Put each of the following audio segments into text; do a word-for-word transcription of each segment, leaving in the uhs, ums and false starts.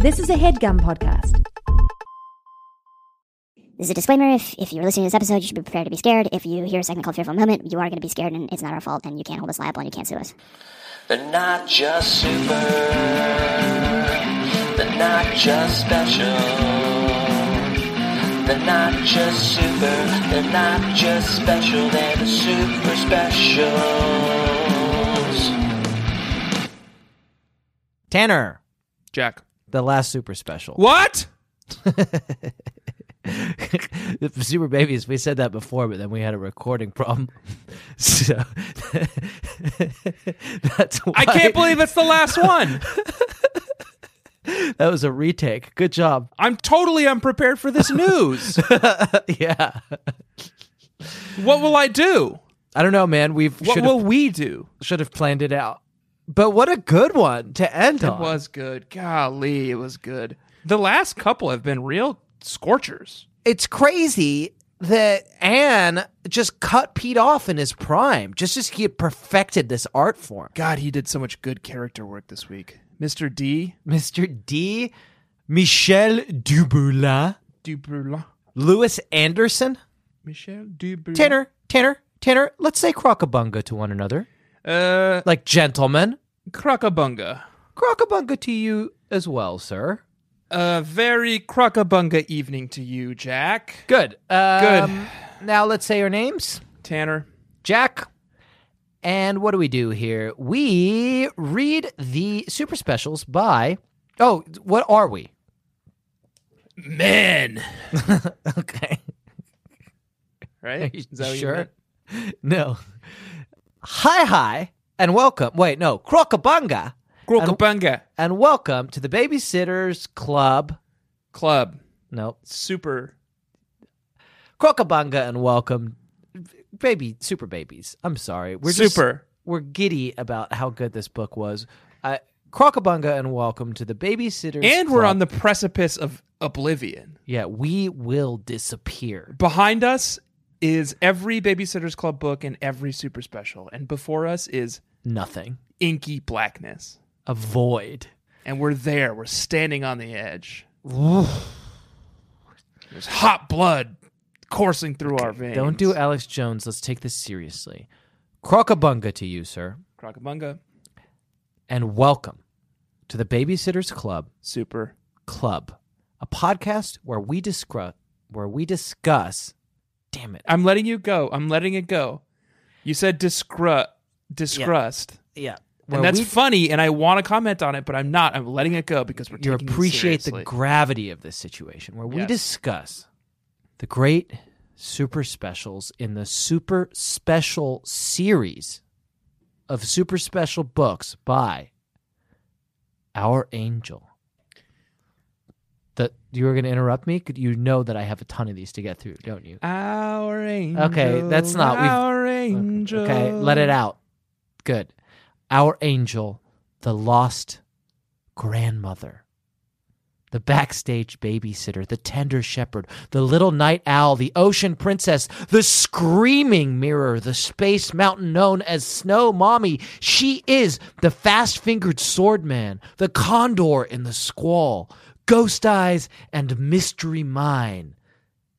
This is a HeadGum podcast. This is a disclaimer. If, if you're listening to this episode, you should be prepared to be scared. If you hear a segment called Fearful Moment, you are going to be scared, and it's not our fault, and you can't hold us liable, and you can't sue us. They're not just super. They're not just special. They're not just super, they're not just special, they're the super specials. Tanner. Jack. The last super special. What? Super Babies, we said that before, but then we had a recording problem. So that's why. I can't believe it's the last one. That was a retake. Good job. I'm totally unprepared for this news. Yeah. What will I do? I don't know, man. We've What will we do? Should have planned it out. But what a good one to end on. It was good. Golly, it was good. The last couple have been real scorchers. It's crazy that Anne just cut Pete off in his prime, just as he had perfected this art form. God, he did so much good character work this week. Mister D. Mister D. Michel Dumoulin. Dumoulin. Louis Anderson. Michel Dumoulin. Tanner, Tanner, Tanner, let's say crocabunga to one another. Uh, Like gentlemen. Crocabunga. Crocabunga to you as well, sir. A very crocabunga evening to you, Jack. Good. Um, Good. Now let's say our names. Tanner. Jack. And what do we do here? We read the super specials by... Oh, what are we? Men. Okay. Right? Is that what sure? You meant? No. Hi, hi, and welcome. Wait, no. Crocabunga. Crocabunga. And, and welcome to the Babysitter's Club. Club. No. Super. Crocabunga and welcome... Baby, super babies. I'm sorry. We're just, super. We're giddy about how good this book was. Uh, Crocabunga and welcome to the Babysitter's And we're Club. On the precipice of oblivion. Yeah, we will disappear. Behind us is every Babysitter's Club book and every super special. And before us is... Nothing. Inky blackness. A void. And we're there. We're standing on the edge. Ooh. There's hot blood coursing through our veins. Don't do Alex Jones. Let's take this seriously. Crocabunga to you, sir. Crocabunga. And welcome to the Babysitter's Club Super Club, a podcast where we discuss, where we discuss, damn it. I'm letting you go. I'm letting it go. You said discru- disgust. Yeah. yeah. And that's we, funny, and I want to comment on it, but I'm not. I'm letting it go because we're taking it seriously. You appreciate the gravity of this situation where we yes. discuss... The great super specials in the super special series of super special books by our angel. That you were going to interrupt me? Could you know that I have a ton of these to get through, don't you? Our angel. Okay, that's not our angel. Okay, let it out. Good. Our angel, the lost grandmother. The backstage babysitter, the tender shepherd, the little night owl, the ocean princess, the screaming mirror, the space mountain known as Snow Mommy. She is the fast-fingered swordman, the condor in the squall, ghost eyes and mystery mine,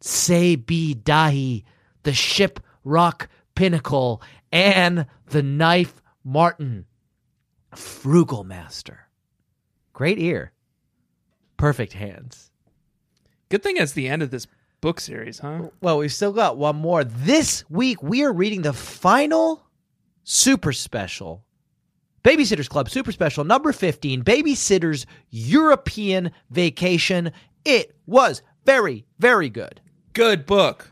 Se Be Dahi, the ship rock pinnacle, and the knife Martin, frugal master. Great ear. Perfect hands. Good thing it's the end of this book series, huh? Well, we've still got one more. This week, we are reading the final super special, Babysitter's Club Super Special, number fifteen, Babysitter's European Vacation. It was very, very good. Good book.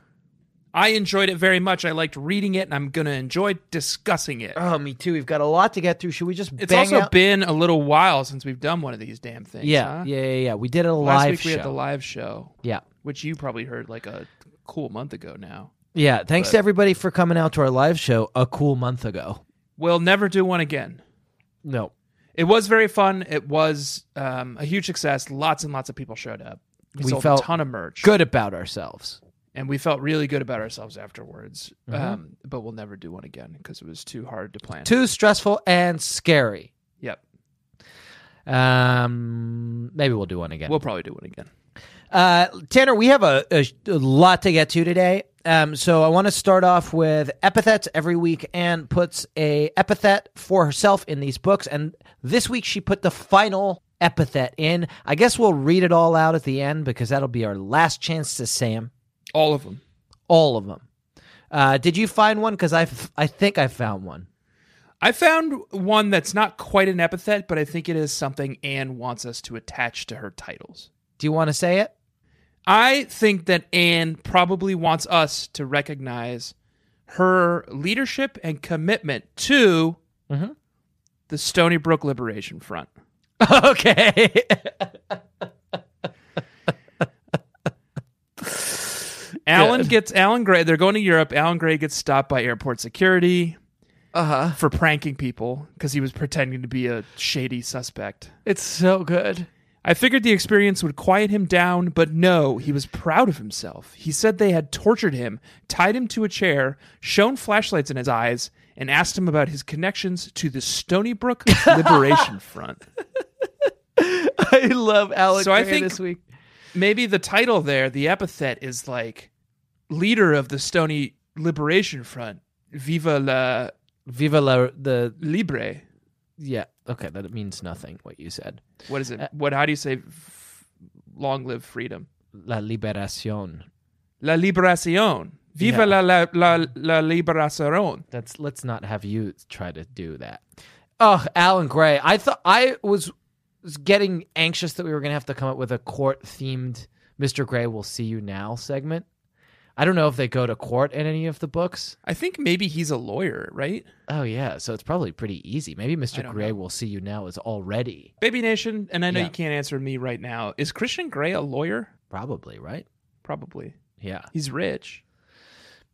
I enjoyed it very much. I liked reading it, and I'm going to enjoy discussing it. Oh, me too. We've got a lot to get through. Should we just bang It's also out? Been a little while since we've done one of these damn things. Yeah, huh? yeah, yeah, yeah. We did a Last live week show. Last week we had the live show. Yeah. Which you probably heard like a cool month ago now. Yeah, thanks but... to everybody for coming out to our live show a cool month ago. We'll never do one again. No. It was very fun. It was um, a huge success. Lots and lots of people showed up. We, we sold felt a ton of merch. Good about ourselves. And we felt really good about ourselves afterwards, mm-hmm. um, but we'll never do one again because it was too hard to plan. Too stressful and scary. Yep. Um, maybe we'll do one again. We'll probably do one again. Uh, Tanner, we have a, a, a lot to get to today. Um, so I want to start off with epithets. Every week, Anne puts a epithet for herself in these books, and this week she put the final epithet in. I guess we'll read it all out at the end because that'll be our last chance to say them. All of them. All of them. Uh, did you find one? Because I, f- I think I found one. I found one that's not quite an epithet, but I think it is something Anne wants us to attach to her titles. Do you want to say it? I think that Anne probably wants us to recognize her leadership and commitment to mm-hmm. the Stony Brook Liberation Front. Okay. Alan yeah. gets Alan Gray. They're going to Europe. Alan Gray gets stopped by airport security uh-huh. for pranking people because he was pretending to be a shady suspect. It's so good. I figured the experience would quiet him down, but no, he was proud of himself. He said they had tortured him, tied him to a chair, shone flashlights in his eyes, and asked him about his connections to the Stony Brook Liberation Front. I love Alan so Gray I think this week. Maybe the title there, the epithet, is like leader of the Stony Liberation Front. Viva la... Viva la... the Libre. Yeah. Okay, that means nothing, what you said. What is it? Uh, what? How do you say f- long live freedom? La liberación. La liberación. Viva yeah. la, la, la liberación. That's, let's not have you try to do that. Oh, Alan Gray. I thought I was, was getting anxious that we were going to have to come up with a court-themed Mister Gray Will See You Now segment. I don't know if they go to court in any of the books. I think maybe he's a lawyer, right? Oh, yeah. So it's probably pretty easy. Maybe Mister Gray know. Will See You Now is already. Baby Nation, and I know yeah. you can't answer me right now. Is Christian Gray a lawyer? Probably, right? Probably. Yeah. He's rich.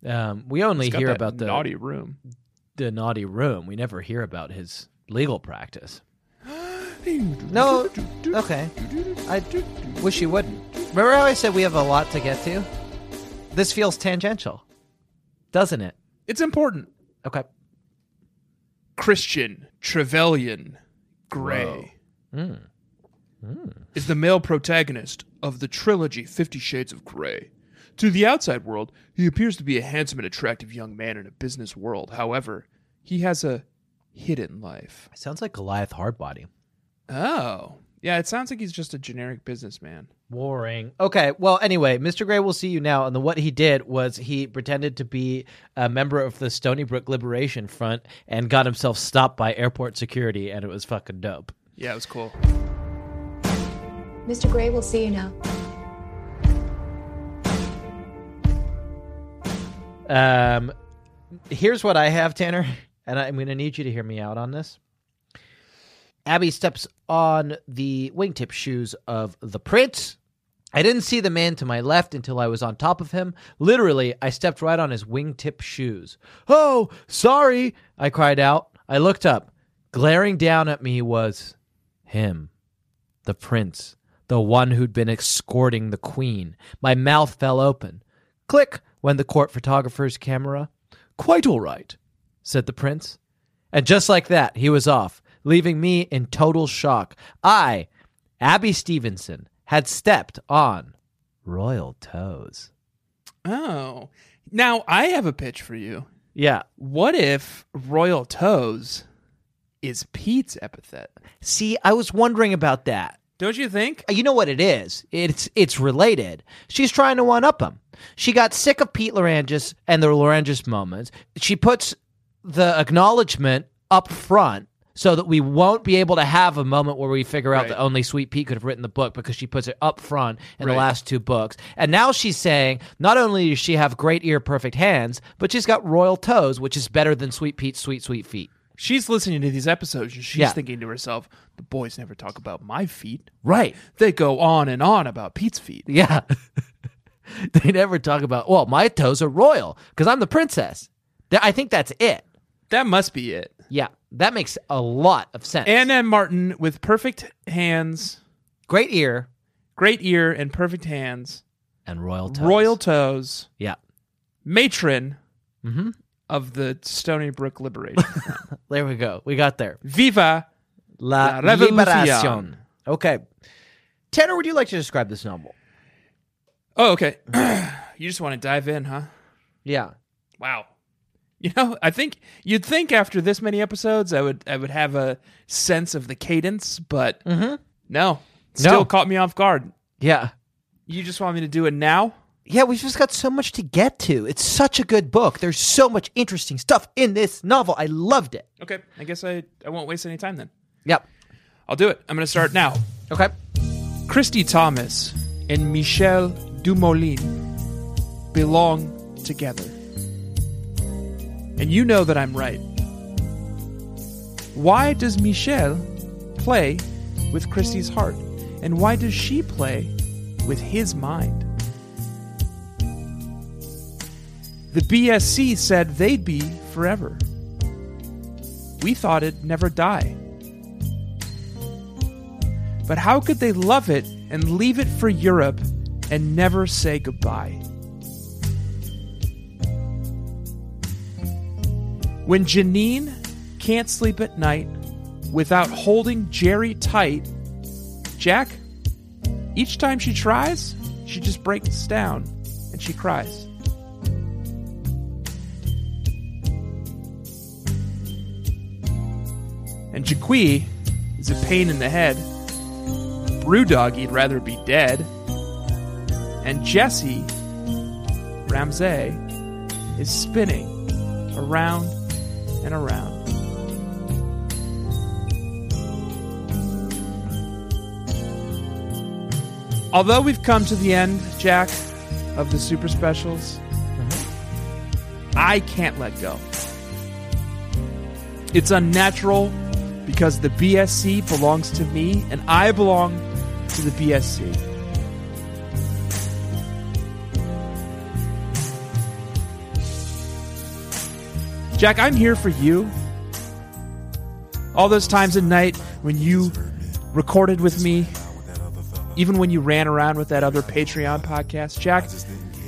Um, we only hear about the naughty room. The naughty room. We never hear about his legal practice. No. Okay. I wish he wouldn't. Remember how I said we have a lot to get to? This feels tangential, doesn't it? It's important. Okay. Christian Trevelyan Gray mm. Mm. is the male protagonist of the trilogy Fifty Shades of Grey. To the outside world, he appears to be a handsome and attractive young man in a business world. However, he has a hidden life. It sounds like Goliath Hardbody. Oh. Yeah, it sounds like he's just a generic businessman. Boring. Okay, well, anyway, Mister Gray Will See You Now, and the, what he did was he pretended to be a member of the Stony Brook Liberation Front and got himself stopped by airport security, and it was fucking dope. Yeah, it was cool. Mister Gray Will See You Now. Um, here's what I have, Tanner, and I'm going to need you to hear me out on this. Abby steps on the wingtip shoes of the prince. I didn't see the man to my left until I was on top of him. Literally, I stepped right on his wingtip shoes. Oh, sorry, I cried out. I looked up. Glaring down at me was him, the prince, the one who'd been escorting the queen. My mouth fell open. Click went the court photographer's camera. Quite all right, said the prince. And just like that, he was off, leaving me in total shock. I, Abby Stevenson, had stepped on royal toes. Oh. Now, I have a pitch for you. Yeah. What if royal toes is Pete's epithet? See, I was wondering about that. Don't you think? You know what it is. It's it's related. She's trying to one-up him. She got sick of Pete Larangis and the Larangis moments. She puts the acknowledgement up front, so that we won't be able to have a moment where we figure out right. that only Sweet Pete could have written the book, because she puts it up front in right. the last two books. And now she's saying, not only does she have great ear, perfect hands, but she's got royal toes, which is better than Sweet Pete's sweet, sweet feet. She's listening to these episodes, and she's yeah. thinking to herself, the boys never talk about my feet. Right. They go on and on about Pete's feet. Yeah. They never talk about, well, my toes are royal, because I'm the princess. I think that's it. That must be it. Yeah. That makes a lot of sense. Anne M. Martin with perfect hands. Great ear. Great ear and perfect hands. And royal toes. Royal toes. Yeah. Matron mm-hmm. of the Stony Brook Liberation. There we go. We got there. Viva la, la Revolución. Okay. Tanner, would you like to describe this novel? Oh, okay. You just want to dive in, huh? Yeah. Wow. You know, I think you'd think after this many episodes, I would I would have a sense of the cadence, but mm-hmm. no, still no. caught me off guard. Yeah. You just want me to do it now? Yeah, we've just got so much to get to. It's such a good book. There's so much interesting stuff in this novel. I loved it. Okay, I guess I, I won't waste any time then. Yep. I'll do it. I'm going to start now. Okay. Christy Thomas and Michel Dumoulin belong together. And you know that I'm right. Why does Michel play with Christy's heart? And why does she play with his mind? The B S C said they'd be forever. We thought it'd never die. But how could they love it and leave it for Europe and never say goodbye? When Janine can't sleep at night without holding Jerry tight, Jack, each time she tries, she just breaks down and she cries. And Jackie is a pain in the head. Brewdog, he'd rather be dead. And Jesse Ramsey is spinning around and around. Although we've come to the end, Jack, of the super specials, mm-hmm. I can't let go. It's unnatural. Because the B S C belongs to me, and I belong to the B S C. Jack, I'm here for you. All those times at night when you recorded with me, even when you ran around with that other Patreon podcast, Jack,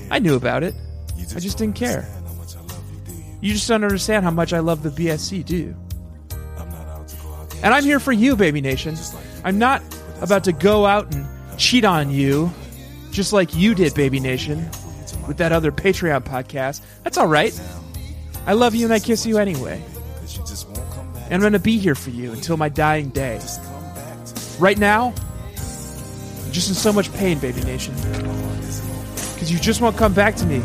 I knew about it. I just didn't care. You just don't understand how much I love the B S C, do you? And I'm here for you, Baby Nation. I'm not about to go out and cheat on you just like you did, Baby Nation, with that other Patreon podcast. That's all right. I love you and I kiss you anyway. And I'm going to be here for you until my dying day. Right now, I'm just in so much pain, Baby Nation. Because you just won't come back to me.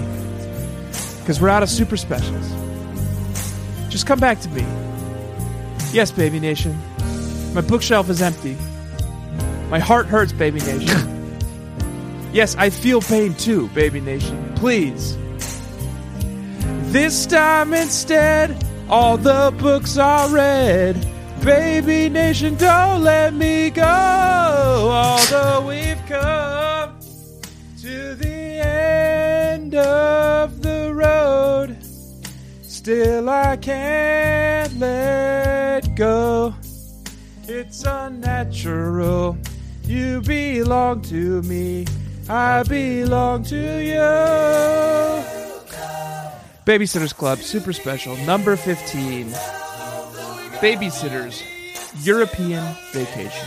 Because we're out of super specials. Just come back to me. Yes, Baby Nation. My bookshelf is empty. My heart hurts, Baby Nation. Yes, I feel pain too, Baby Nation. Please. This time instead, all the books are read. Baby Nation, don't let me go. Although we've come to the end of the road, still I can't let go. It's unnatural. You belong to me. I belong to you. Babysitter's Club Super Special number fifteen. Babysitter's European Vacation.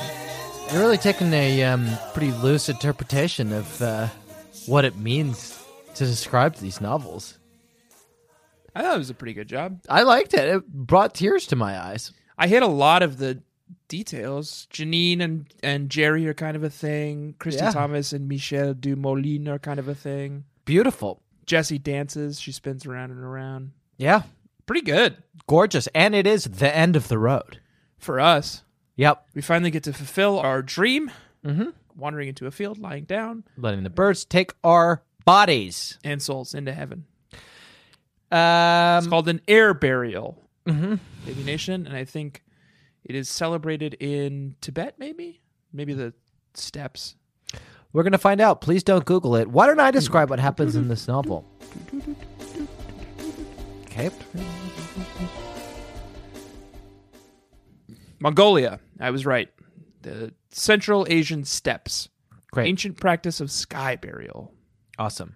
They're really taking a um, pretty loose interpretation of uh, what it means to describe these novels. I thought it was a pretty good job. I liked it. It brought tears to my eyes. I hit a lot of the details. Janine and, and Jerry are kind of a thing. Christy yeah. Thomas and Michel Dumoulin are kind of a thing. Beautiful. Jessie dances. She spins around and around. Yeah. Pretty good. Gorgeous. And it is the end of the road. For us. Yep. We finally get to fulfill our dream. Mm-hmm. Wandering into a field, lying down. Letting the birds take our bodies. And souls into heaven. Um, it's called an air burial, mm-hmm. Baby Nation, and I think it is celebrated in Tibet, maybe? Maybe the steppes. We're going to find out. Please don't Google it. Why don't I describe what happens in this novel? Okay. Mongolia. I was right. The Central Asian steppes. Great. Ancient practice of sky burial. Awesome.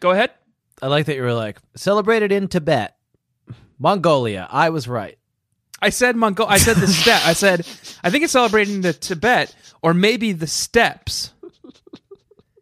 Go ahead. I like that you were like, celebrated in Tibet, Mongolia. I was right. I said Mongol. I said the step. I said, I think it's celebrating the Tibet or maybe the steppes.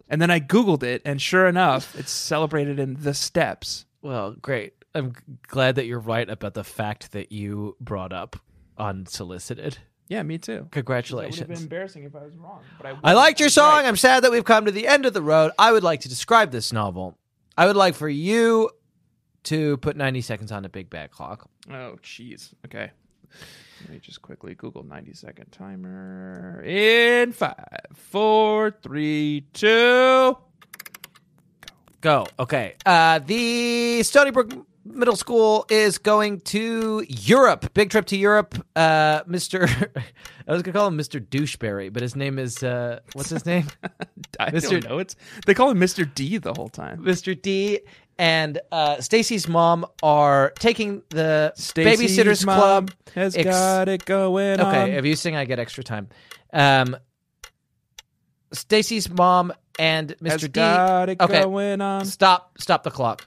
And then I Googled it, and sure enough, it's celebrated in the steppes. Well, great. I'm glad that you're right about the fact that you brought up unsolicited. Yeah, me too. Congratulations. It would have been embarrassing if I was wrong. But I, I liked your song. Right. I'm sad that we've come to the end of the road. I would like to describe this novel. I would like for you to put ninety seconds on a big bad clock. Oh, jeez. Okay. Let me just quickly Google ninety second timer. In five, four, three, two, go. Go. Okay. Uh, the Stony Brook Middle School is going to Europe. Big trip to Europe. Uh, Mister I was going to call him Mister Doucheberry, but his name is, uh, what's his name? I Mister don't know. It's, they call him Mister D the whole time. Mister D and uh, Stacy's mom are taking the Stacy's Babysitter's mom Club. Has ex- got it going okay, on. Okay, if you sing, I get extra time. Um, Stacy's mom and Mister Has D. Got it okay, going on. Stop, stop the clock.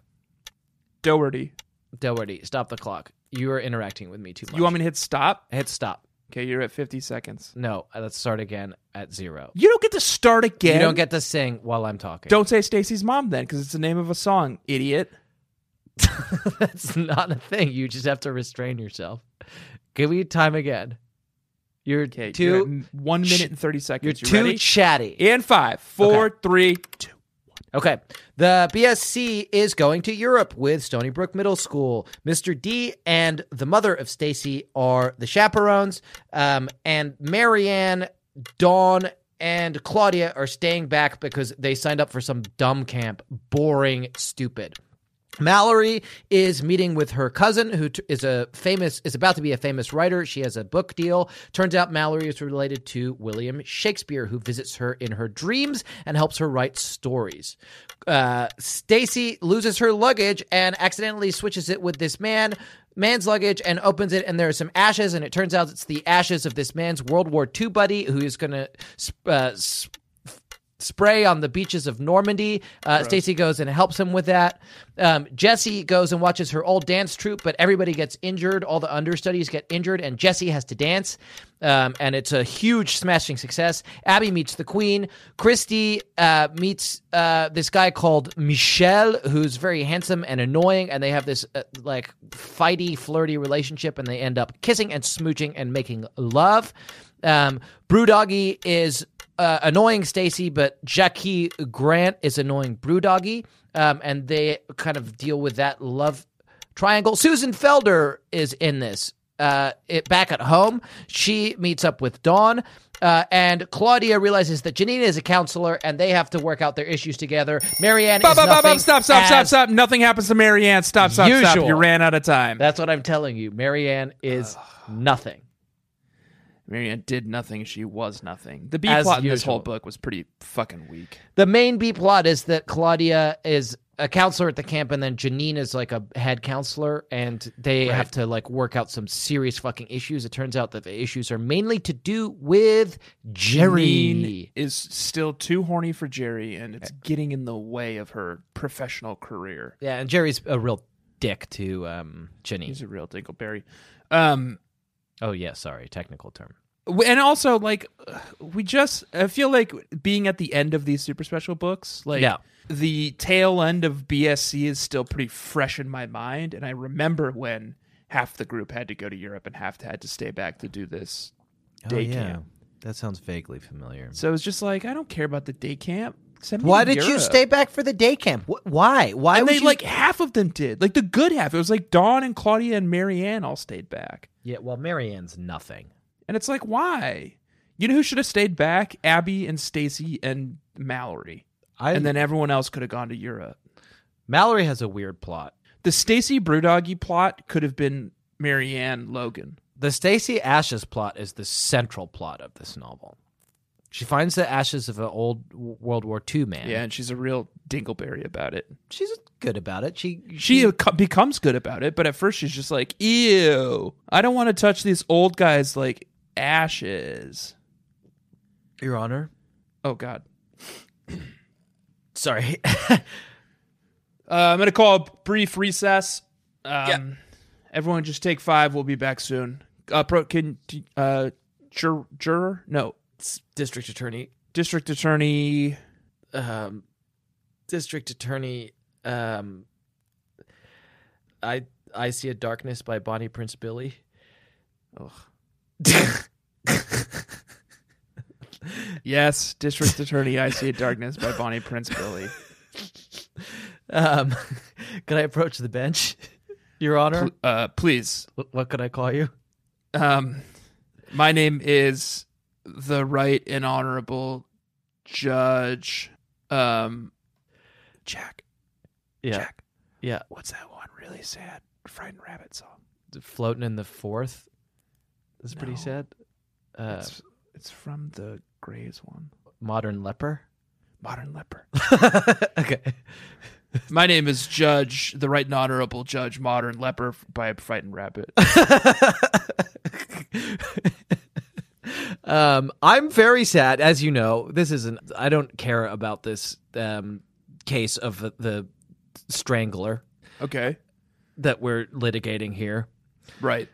Doherty. Doherty, stop the clock. You are interacting with me too much. You want me to hit stop? Hit stop. Okay, you're at fifty seconds. No, let's start again at zero. You don't get to start again. You don't get to sing while I'm talking. Don't say Stacy's mom then, because it's the name of a song, idiot. That's not a thing. You just have to restrain yourself. Give me time again. You're okay, two. You're one minute ch- and thirty seconds. You're you too ready? Chatty. In five, four, okay. three, two. Okay, the B S C is going to Europe with Stony Brook Middle School. Mister D and the mother of Stacy are the chaperones, um, and Marianne, Dawn, and Claudia are staying back because they signed up for some dumb camp. Boring, stupid. Mallory is meeting with her cousin, who t- is a famous is about to be a famous writer. She has a book deal. Turns out Mallory is related to William Shakespeare, who visits her in her dreams and helps her write stories. Uh, Stacy loses her luggage and accidentally switches it with this man. man's luggage and opens it, and there are some ashes, and it turns out it's the ashes of this man's World War Two buddy who is going to uh, sp- spray on the beaches of Normandy. Uh, Stacy goes and helps him with that. Um, Jesse goes and watches her old dance troupe, but everybody gets injured. All the understudies get injured, and Jesse has to dance. Um, and it's a huge smashing success. Abby meets the queen. Christy uh, meets uh, this guy called Michel, who's very handsome and annoying, and they have this uh, like fighty, flirty relationship, and they end up kissing and smooching and making love. Um, Brewdoggy is Uh, annoying Stacy, but Jackie Grant is annoying Brewdoggy, um, and they kind of deal with that love triangle. Susan Felder is in this. Uh, it, back at home, she meets up with Dawn, uh, and Claudia realizes that Janine is a counselor, and they have to work out their issues together. Marianne Bob, is Bob, nothing Bob, Stop, stop, stop, stop. Nothing happens to Marianne. Stop, stop, usual. stop. You ran out of time. That's what I'm telling you. Marianne is nothing. Marianne did nothing. She was nothing. The B As plot usual. in this whole book was pretty fucking weak. The main B plot is that Claudia is a counselor at the camp, and then Janine is like a head counselor, and they right. have to like work out some serious fucking issues. It turns out that the issues are mainly to do with Jerry. Janine is still too horny for Jerry, and it's yeah. getting in the way of her professional career. Yeah, and Jerry's a real dick to um, Janine. He's a real dinkleberry. Um... Oh, yeah, sorry, technical term. And also, like, we just, I feel like being at the end of these super special books, like, yeah. the tail end of B S C is still pretty fresh in my mind, and I remember when half the group had to go to Europe and half had to stay back to do this day oh, yeah. camp. That sounds vaguely familiar. So it's just like, I don't care about the day camp. Why did Europe. you stay back for the day camp? Why? Why? And they you... like half of them did, like the good half. It was like Dawn and Claudia and Marianne all stayed back. Yeah, well, Marianne's nothing, and it's like, why? You know who should have stayed back? Abby and Stacy and Mallory, I... and then everyone else could have gone to Europe. Mallory has a weird plot. The Stacy Brewdoggy plot could have been Marianne Logan. The Stacy Ashes plot is the central plot of this novel. She finds the ashes of an old World War Two man. Yeah, and she's a real dingleberry about it. She's good about it. She she, she becomes good about it, but at first she's just like, ew, I don't want to touch these old guys' like ashes. Your Honor? Oh, God. Sorry. uh, I'm going to call a brief recess. Um, yeah. Everyone just take five. We'll be back soon. uh, pro, can, uh, juror, juror? No, it's district attorney, district attorney, um, district attorney. Um, I, I See a Darkness by Bonnie Prince Billy. Oh, yes. District attorney. I See a Darkness by Bonnie Prince Billy. Um, can I approach the bench, Your Honor? Uh, please. L- what could I call you? Um, my name is the Right and Honorable Judge, um, Jack. Yeah. Jack. Yeah. What's that one really sad Frightened Rabbit song? Floating in the Fourth. That's no, pretty sad. Uh, it's, it's from the Grays one. Modern Leper. Modern Leper. Okay. My name is Judge, the Right and Honorable Judge Modern Leper by Frightened Rabbit. um, I'm very sad, as you know. This isn't. I don't care about this um, case of the, the strangler. Okay. That we're litigating here. Right.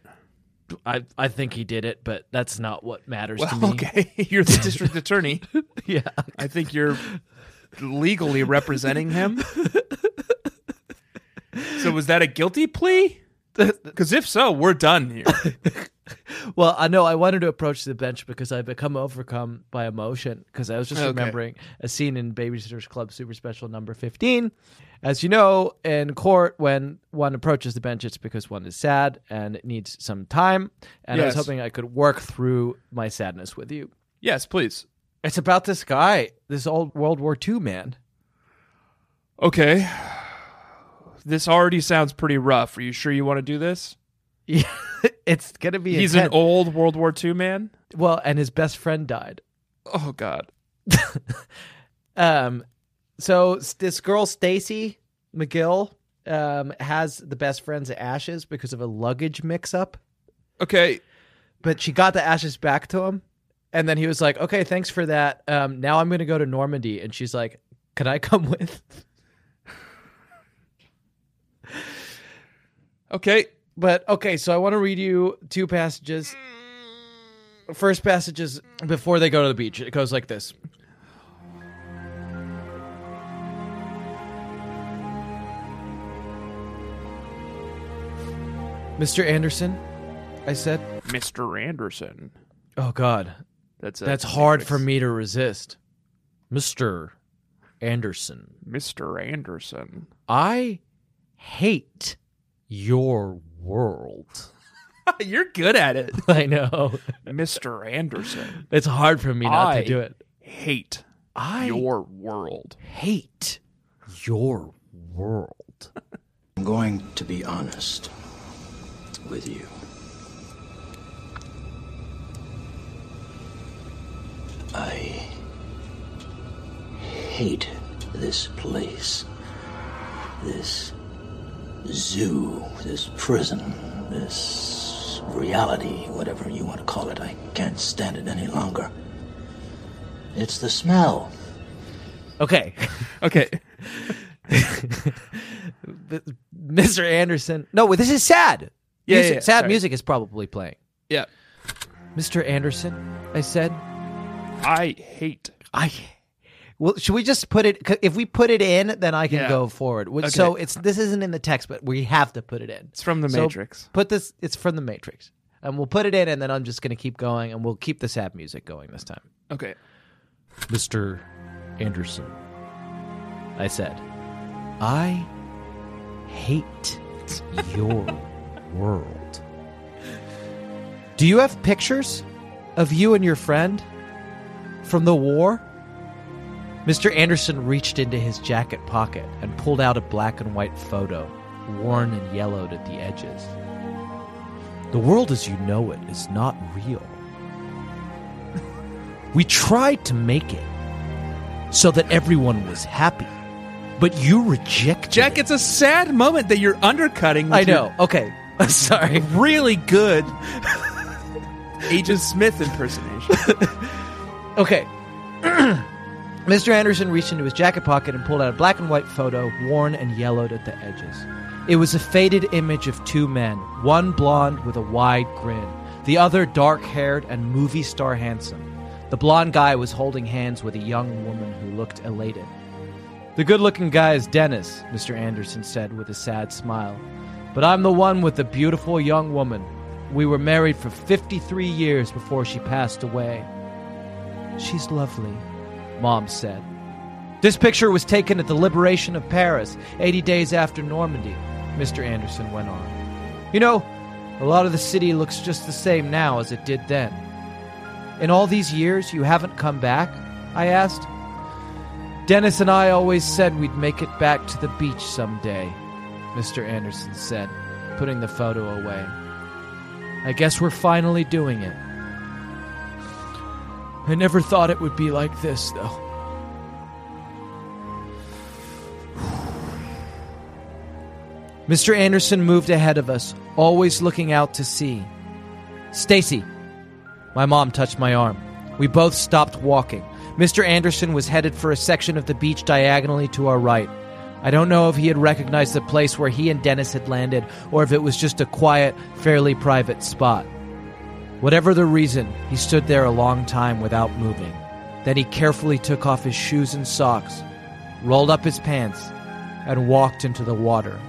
I I think he did it, but that's not what matters well, to me. Okay, you're the district attorney. Yeah, I think you're legally representing him. So was that a guilty plea? Because if so, we're done here. Well, I know I wanted to approach the bench because I've become overcome by emotion because I was just okay. remembering a scene in Babysitter's Club Super Special number fifteen. As you know, in court, when one approaches the bench, it's because one is sad and it needs some time. And yes. I was hoping I could work through my sadness with you. Yes, please. It's about this guy, this old World War Two man. Okay. This already sounds pretty rough. Are you sure you want to do this? Yeah, it's going to be He's intense. An old World War Two man? Well, and his best friend died. Oh, God. um. So this girl, Stacy McGill, um, has the best friend's ashes because of a luggage mix-up. Okay. But she got the ashes back to him, and then he was like, okay, thanks for that. Um, now I'm going to go to Normandy. And she's like, could I come with? Okay. But, okay, so I want to read you two passages. First passage is before they go to the beach. It goes like this. Mister Anderson, I said. Mister Anderson. Oh, God. That's a, that's hard mix. For me to resist. Mister Anderson. Mister Anderson. I hate your world. You're good at it. I know. Mister Anderson. It's hard for me not I to do it. Hate I your world. Hate your world. I'm going to be honest with you. I hate this place, this zoo, this prison, this reality, whatever you want to call it. I can't stand it any longer. It's the smell. Okay. Okay. Mister Anderson. No, this is sad. Yeah, music, yeah, yeah. Sad Sorry. Music is probably playing. Yeah. Mister Anderson, I said. I hate. I. Well, should we just put it? If we put it in, then I can yeah. go forward. Okay. So it's this isn't in the text, but we have to put it in. It's from the Matrix. So put this. It's from the Matrix, and we'll put it in, and then I'm just going to keep going, and we'll keep the sad music going this time. Okay. Mister Anderson, I said, I hate your world. Do you have pictures of you and your friend from the war? Mister Anderson reached into his jacket pocket and pulled out a black and white photo, worn and yellowed at the edges. The world as you know it is not real. We tried to make it so that everyone was happy. But you reject Jack, it. It's a sad moment that you're undercutting. I know. Your... Okay. I'm sorry. Really good Agent Smith impersonation. Okay. Mister Anderson reached into his jacket pocket and pulled out a black and white photo, worn and yellowed at the edges. It was a faded image of two men, one blonde with a wide grin, the other dark-haired and movie star handsome. The blonde guy was holding hands with a young woman who looked elated. The good-looking guy is Dennis, Mister Anderson said with a sad smile. But I'm the one with the beautiful young woman. We were married for fifty-three years before she passed away. She's lovely, Mom said. This picture was taken at the liberation of Paris, eighty days after Normandy, Mister Anderson went on. You know, a lot of the city looks just the same now as it did then. In all these years, you haven't come back? I asked. Dennis and I always said we'd make it back to the beach someday, Mister Anderson said, putting the photo away. I guess we're finally doing it. I never thought it would be like this, though. Mister Anderson moved ahead of us, always looking out to sea. Stacy! My mom touched my arm. We both stopped walking. Mister Anderson was headed for a section of the beach diagonally to our right. I don't know if he had recognized the place where he and Dennis had landed, or if it was just a quiet, fairly private spot. Whatever the reason, he stood there a long time without moving. Then he carefully took off his shoes and socks, rolled up his pants, and walked into the water.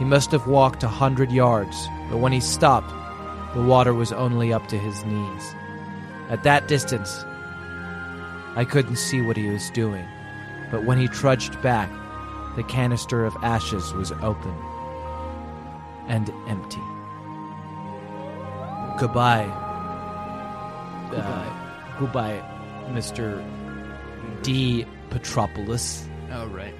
He must have walked a hundred yards, but when he stopped, the water was only up to his knees. At that distance, I couldn't see what he was doing, but when he trudged back, the canister of ashes was open and empty. Goodbye. Uh, goodbye, Mister D. Petropoulos. Oh, right.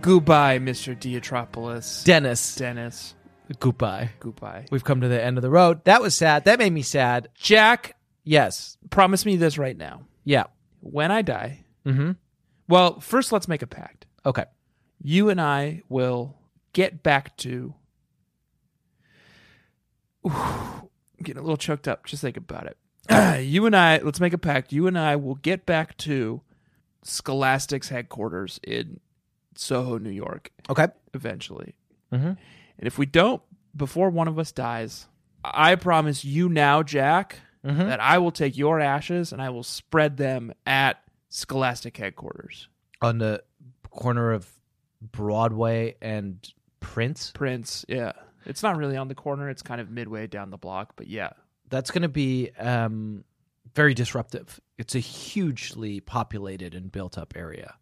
Goodbye, Mister Diotropolis. Dennis. Dennis. Goodbye. Goodbye. We've come to the end of the road. That was sad. That made me sad. Jack. Yes. Promise me this right now. Yeah. When I die. Mm-hmm. Well, first let's make a pact. Okay. You and I will get back to... Ooh, I'm getting a little choked up. Just think about it. Uh, you and I... Let's make a pact. You and I will get back to Scholastic's headquarters in... Soho, New York. Okay. Eventually. Mm-hmm. And if we don't, before one of us dies, I promise you now, Jack, mm-hmm. that I will take your ashes and I will spread them at Scholastic headquarters. On the corner of Broadway and Prince? Prince, yeah. It's not really on the corner. It's kind of midway down the block, but yeah. That's going to be um, very disruptive. It's a hugely populated and built-up area.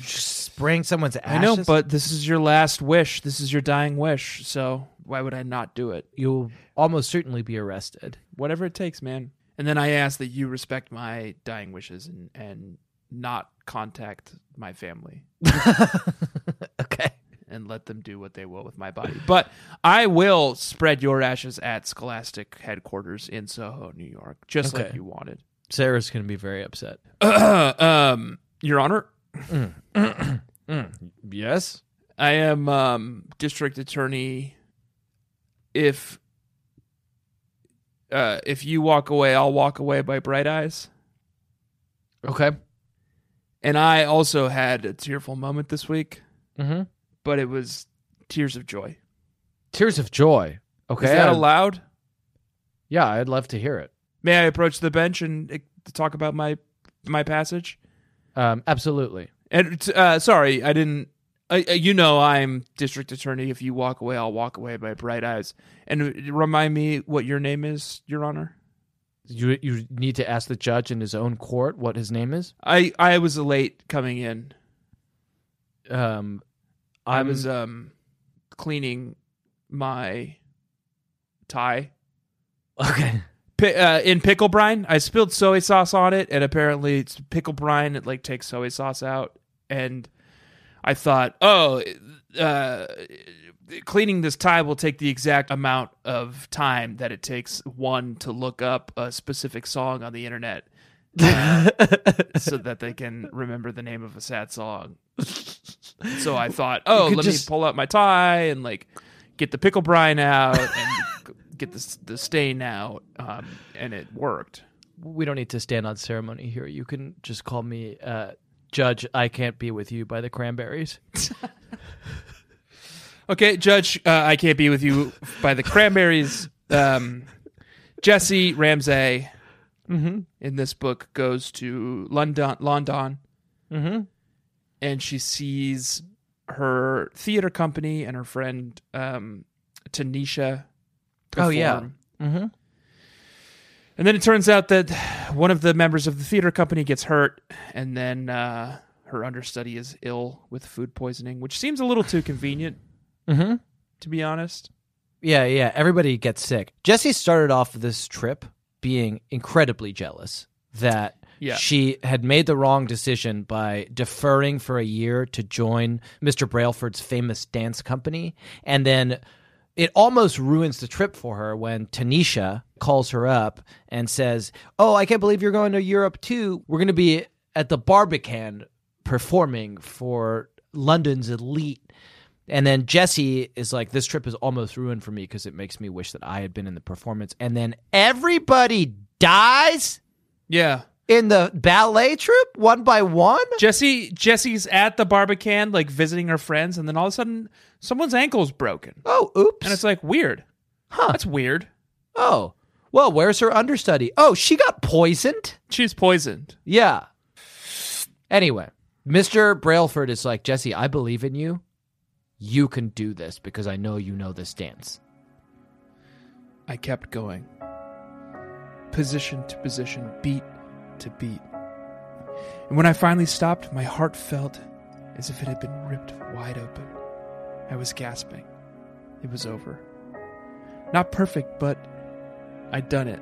Just spraying someone's ashes? I know, but this is your last wish. This is your dying wish, so why would I not do it? You'll almost certainly be arrested. Whatever it takes, man. And then I ask that you respect my dying wishes and, and not contact my family. Okay. And let them do what they will with my body. But I will spread your ashes at Scholastic headquarters in Soho, New York, just okay. like you wanted. Sarah's going to be very upset. um, Your Honor? Mm. mm. Yes, I am um, district attorney. If uh, if you walk away, I'll walk away by Bright Eyes. Okay. And I also had a tearful moment this week, mm-hmm. but it was tears of joy. Tears of joy. Okay, is that I'd... allowed? Yeah, I'd love to hear it. May I approach the bench and talk about my my passage? Um, absolutely. And uh, sorry, I didn't. Uh, you know, I'm district attorney. If you walk away, I'll walk away by Bright Eyes. And remind me what your name is, Your Honor. You you need to ask the judge in his own court what his name is. I, I was late coming in. Um, I'm, I was um cleaning my tie. Okay. Uh, in pickle brine, I spilled soy sauce on it, and apparently it's pickle brine. It like takes soy sauce out, and I thought, oh, uh, cleaning this tie will take the exact amount of time that it takes one to look up a specific song on the internet, uh, so that they can remember the name of a sad song. So I thought, oh, let just... me pull out my tie and like get the pickle brine out and. Get the, the stain out, um, and it worked. We don't need to stand on ceremony here. You can just call me uh, Judge I Can't Be With You by the Cranberries. Okay, Judge, uh, I Can't Be With You by the Cranberries. Um, Jesse Ramsey mm-hmm. in this book goes to London, London mm-hmm. and she sees her theater company and her friend um, Tanisha perform. Oh, yeah. Mm-hmm. And then it turns out that one of the members of the theater company gets hurt, and then uh, her understudy is ill with food poisoning, which seems a little too convenient, mm-hmm. to be honest. Yeah, yeah. Everybody gets sick. Jesse started off this trip being incredibly jealous that yeah. she had made the wrong decision by deferring for a year to join Mister Brailsford's famous dance company, and then it almost ruins the trip for her when Tanisha calls her up and says, oh, I can't believe you're going to Europe too. We're going to be at the Barbican performing for London's elite. And then Jesse is like, this trip is almost ruined for me because it makes me wish that I had been in the performance. And then everybody dies? Yeah. In the ballet troupe, one by one? Jesse, Jesse's at the Barbican, like, visiting her friends, and then all of a sudden, someone's ankle's broken. Oh, oops. And it's like, weird. Huh. That's weird. Oh. Well, where's her understudy? Oh, she got poisoned? She's poisoned. Yeah. Anyway, Mister Brailsford is like, Jesse, I believe in you. You can do this because I know you know this dance. I kept going. Position to position, beat to beat. And when I finally stopped, my heart felt as if it had been ripped wide open. I was gasping. It was over. Not perfect, but I'd done it.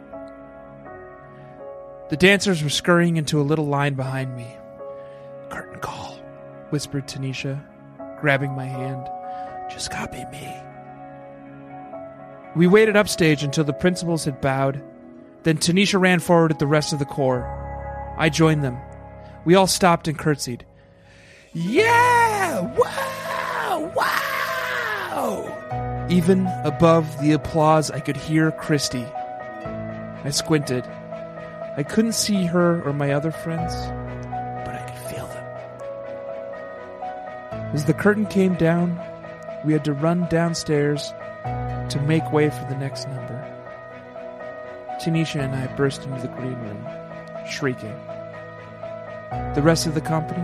The dancers were scurrying into a little line behind me. Curtain call, whispered Tanisha, grabbing my hand. Just copy me. We waited upstage until the principals had bowed. Then Tanisha ran forward at the rest of the corps. I joined them. We all stopped and curtsied. Yeah! Wow! Wow! Even above the applause, I could hear Christy. I squinted. I couldn't see her or my other friends, but I could feel them. As the curtain came down, we had to run downstairs to make way for the next number. Tanisha and I burst into the green room, shrieking. The rest of the company,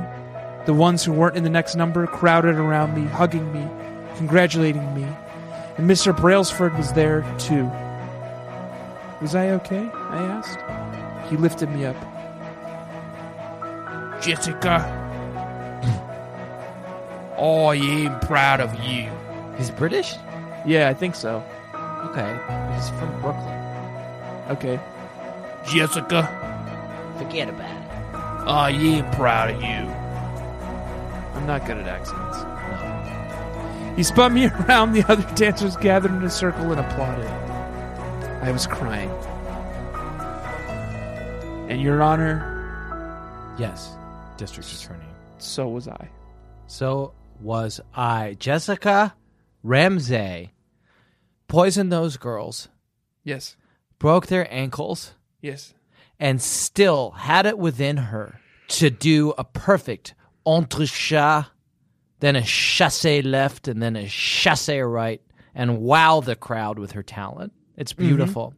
the ones who weren't in the next number, crowded around me, hugging me, congratulating me. And Mister Brailsford was there, too. Was I okay? I asked. He lifted me up. Jessica, I am proud of you. He's British? Yeah, I think so. Okay. He's from Brooklyn. Okay. Jessica, forget about it. I am proud of you. I'm not good at accents. No. He spun me around. The other dancers gathered in a circle and applauded. I was crying. And Your Honor? Yes, District Attorney. So was I. So was I. Jessica Ramsey poisoned those girls. Yes. Broke their ankles. Yes. And still had it within her to do a perfect entrechat, then a chassé left, and then a chassé right, and wow the crowd with her talent. It's beautiful.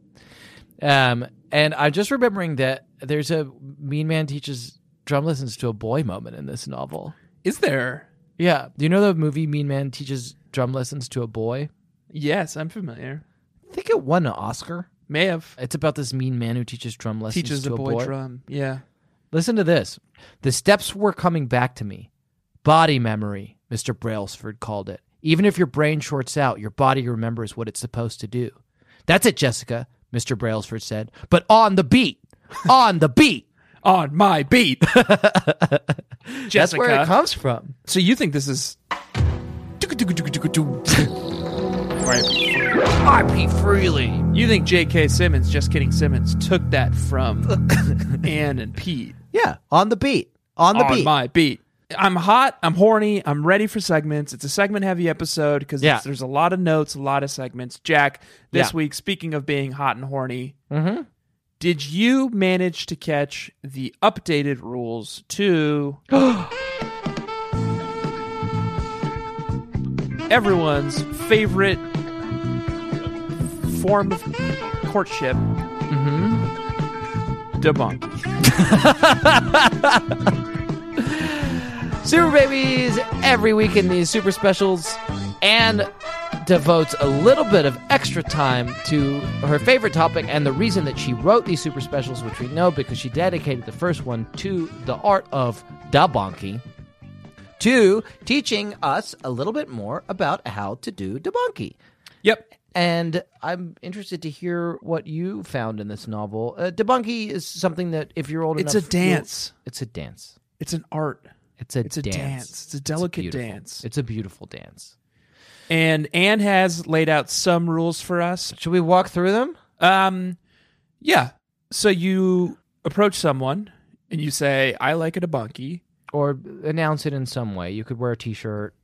Mm-hmm. Um, and I'm just remembering that there's a Mean Man Teaches Drum Lessons to a Boy moment in this novel. Is there? Yeah. Do you know the movie Mean Man Teaches Drum Lessons to a Boy? Yes, I'm familiar. I think it won an Oscar. May have. It's about this mean man who teaches drum lessons teaches to a boy. Teaches a boy drum, yeah. Listen to this. The steps were coming back to me. Body memory, Mister Brailsford called it. Even if your brain shorts out, your body remembers what it's supposed to do. That's it, Jessica, Mister Brailsford said. But on the beat. On the beat. On my beat. Jessica. That's where it comes from. So you think this is... I pee freely. You think J K. Simmons, just kidding, Simmons, took that from Anne and Pete. Yeah, on the beat. On the on beat. On my beat. I'm hot, I'm horny, I'm ready for segments. It's a segment-heavy episode because yeah. there's a lot of notes, a lot of segments. Jack, this yeah. week, speaking of being hot and horny, mm-hmm. did you manage to catch the updated rules to... everyone's favorite form of courtship, mm-hmm. debunk. Super Babies every week in these super specials, and devotes a little bit of extra time to her favorite topic and the reason that she wrote these super specials, which we know because she dedicated the first one to the art of debunking, to teaching us a little bit more about how to do debunking. Yep. And I'm interested to hear what you found in this novel. Uh, debunking is something that if you're old it's enough... It's a dance. It's a dance. It's an art. It's a, it's a dance. dance. It's a delicate it's a dance. It's a beautiful dance. And Anne has laid out some rules for us. Should we walk through them? Um, yeah. So you approach someone and you say, I like a debunkie. Or announce it in some way. You could wear a T-shirt.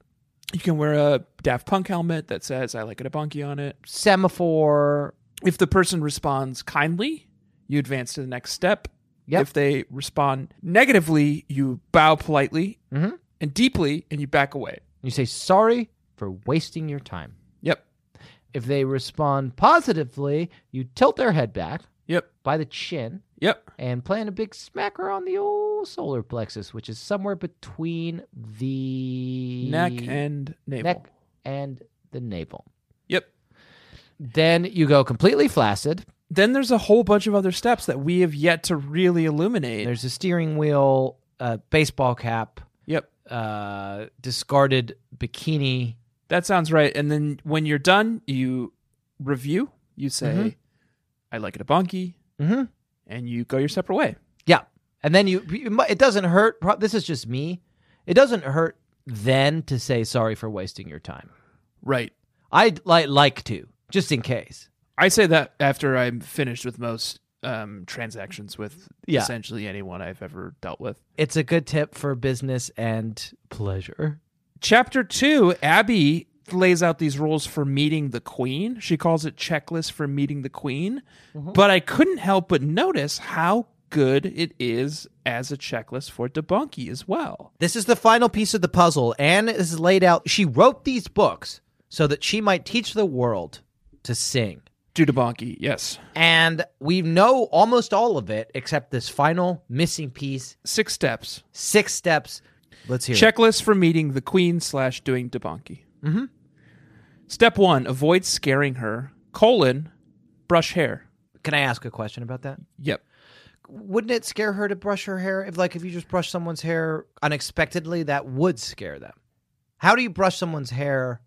You can wear a Daft Punk helmet that says, I like a debunkie on it. Semaphore. If the person responds kindly, you advance to the next step. Yep. If they respond negatively, you bow politely mm-hmm. and deeply, and you back away. You say, sorry for wasting your time. Yep. If they respond positively, you tilt their head back. Yep. By the chin. Yep. And plant a big smacker on the old solar plexus, which is somewhere between the... Neck and navel. Neck and the navel. Yep. Then you go completely flaccid. Then there's a whole bunch of other steps that we have yet to really illuminate. There's a steering wheel, a baseball cap. Yep. Uh, discarded bikini. That sounds right. And then when you're done, you review. You say, mm-hmm. I like it a bonky. Mm-hmm. And you go your separate way. Yeah. And then you, it doesn't hurt. This is just me. It doesn't hurt then to say sorry for wasting your time. Right. I'd li- like to, just in case. I say that after I'm finished with most um, transactions with yeah. essentially anyone I've ever dealt with. It's a good tip for business and pleasure. Chapter two, Abby lays out these rules for meeting the queen. She calls it checklist for meeting the queen. Mm-hmm. But I couldn't help but notice how good it is as a checklist for debunking as well. This is the final piece of the puzzle. Anne is laid out. She wrote these books so that she might teach the world to sing. Do debunking, yes. And we know almost all of it except this final missing piece. Six steps. Six steps. Let's hear Checklist it. For meeting the queen slash doing debunking. Mm-hmm. Step one, avoid scaring her, colon, brush hair. Can I ask a question about that? Yep. Wouldn't it scare her to brush her hair? If like if you just brush someone's hair unexpectedly, that would scare them. How do you brush someone's hair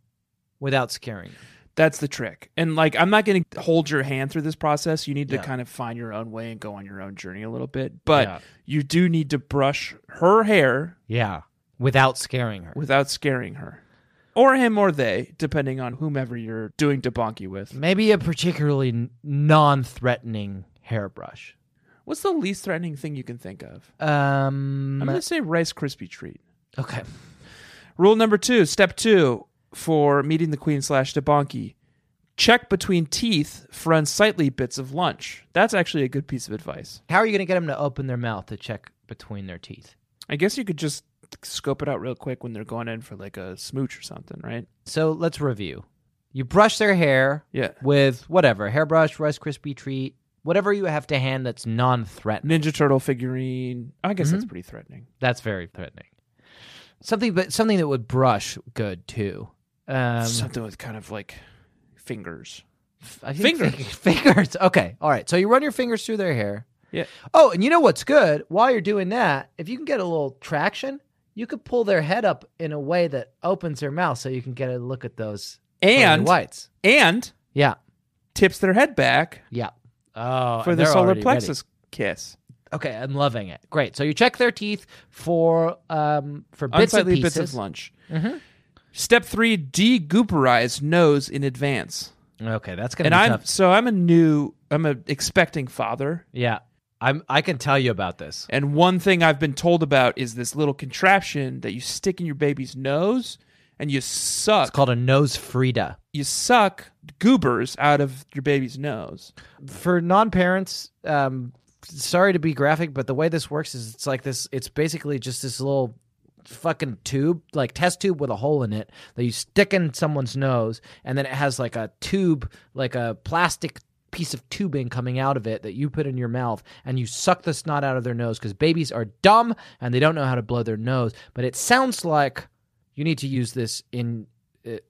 without scaring them? That's the trick. And like I'm not going to hold your hand through this process. You need yeah. to kind of find your own way and go on your own journey a little bit. But yeah. you do need to brush her hair. Yeah, without scaring her. Without scaring her. Or him or they, depending on whomever you're doing debunking with. Maybe a particularly non-threatening hairbrush. What's the least threatening thing you can think of? Um, I'm going to say Rice Krispie treat. Okay. Rule number two, step two for meeting the queen slash debunking. Check between teeth for unsightly bits of lunch. That's actually a good piece of advice. How are you going to get them to open their mouth to check between their teeth? I guess you could just scope it out real quick when they're going in for like a smooch or something, right? So let's review. You brush their hair yeah. with whatever, hairbrush, Rice Krispie treat, whatever you have to hand that's non-threatening. Ninja Turtle figurine. I guess mm-hmm. that's pretty threatening. That's very threatening. Something but something that would brush good too. Um, something with kind of like fingers. I think fingers. Think, fingers. Okay. All right. So you run your fingers through their hair. Yeah. Oh, and you know what's good? While you're doing that, if you can get a little traction, you could pull their head up in a way that opens their mouth so you can get a look at those and whites. And yeah. tips their head back. Yeah. Oh, for the solar plexus ready. Kiss. Okay, I'm loving it. Great. So you check their teeth for um for bits and pieces. Bits of lunch. Mm-hmm. Step three, de-gooperize nose in advance. Okay, that's gonna and be I'm, tough. So I'm a new I'm a expecting father. Yeah. I'm, I can tell you about this. And one thing I've been told about is this little contraption that you stick in your baby's nose and you suck. It's called a nose Frida. You suck goobers out of your baby's nose. For non-parents, um, sorry to be graphic, but the way this works is it's like this, it's basically just this little fucking tube, like test tube with a hole in it that you stick in someone's nose, and then it has like a tube, like a plastic piece of tubing coming out of it that you put in your mouth, and you suck the snot out of their nose because babies are dumb and they don't know how to blow their nose. But it sounds like you need to use this in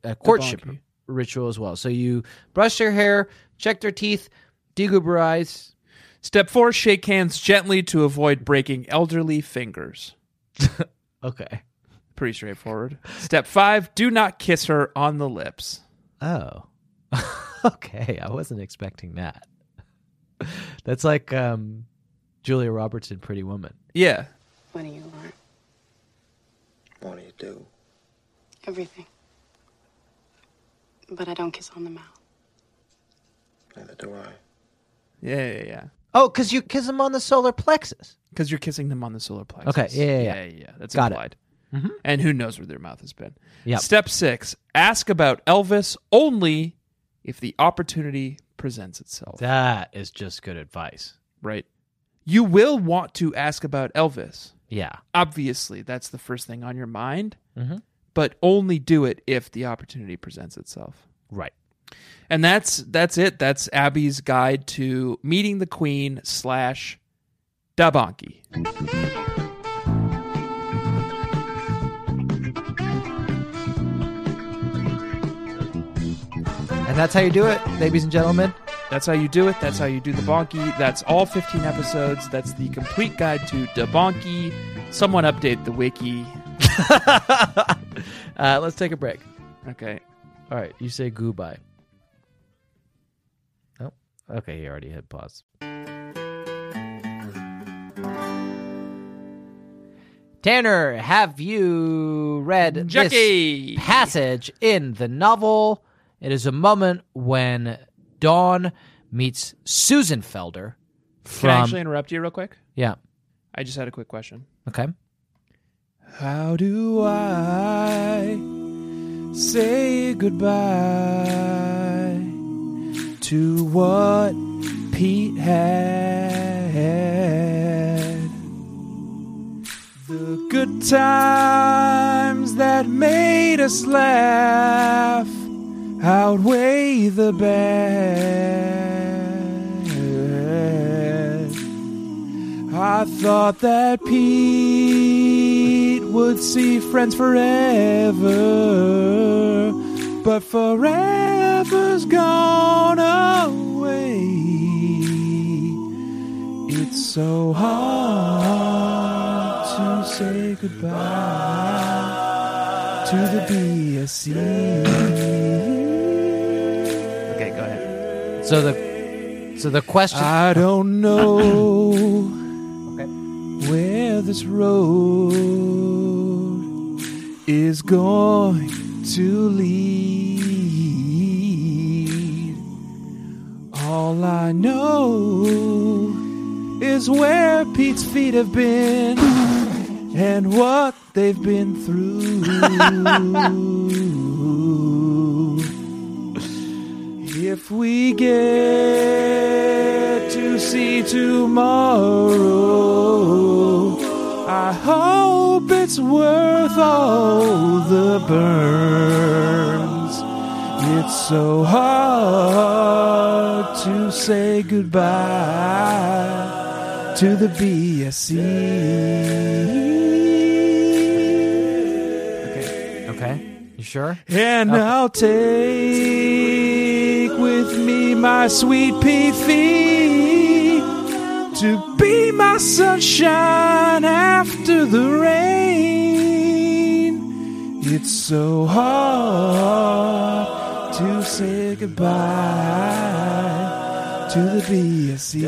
a courtship ritual as well. So you brush their hair, check their teeth, degubberize. Step four, shake hands gently to avoid breaking elderly fingers. Okay. Pretty straightforward. Step five, do not kiss her on the lips. Oh. Okay, I wasn't expecting that. That's like um, Julia Roberts in Pretty Woman. Yeah. What do you want? What do you do? Everything. But I don't kiss on the mouth. Neither do I. Yeah, yeah, yeah. Oh, because you kiss them on the solar plexus. Because you're kissing them on the solar plexus. Okay, yeah, yeah, yeah. yeah, yeah. That's Got implied. It. Mm-hmm. And who knows where their mouth has been. Yep. Step six, ask about Elvis only if the opportunity presents itself. That is just good advice. Right. You will want to ask about Elvis. Yeah. Obviously, that's the first thing on your mind. Mm-hmm. But only do it if the opportunity presents itself. Right. And that's that's it. That's Abby's guide to meeting the queen slash da bonky. And that's how you do it, ladies and gentlemen. That's how you do it. That's how you do the bonky. That's all fifteen episodes. That's the complete guide to da bonky. Someone update the wiki. uh, let's take a break. Okay. All right. You say goodbye. Oh, okay. He already hit pause. Tanner, have you read Jackie. This passage in the novel? It is a moment when Dawn meets Susan Felder. From... Can I actually interrupt you real quick? Yeah. I just had a quick question. Okay. How do I say goodbye to what Pete had? The good times that made us laugh outweigh the bad. I thought that Pete would see friends forever, but forever's gone away. It's so hard to say goodbye to the B S C. So the so the question... I don't know okay. where this road is going to lead. All I know is where Pete's feet have been and what they've been through. If we get to see tomorrow, I hope it's worth all the burns. It's so hard to say goodbye to the B S C. Okay. Okay. You sure? And okay. I'll take with me my sweet P P to be my sunshine after the rain. It's so hard to say goodbye to the B S C.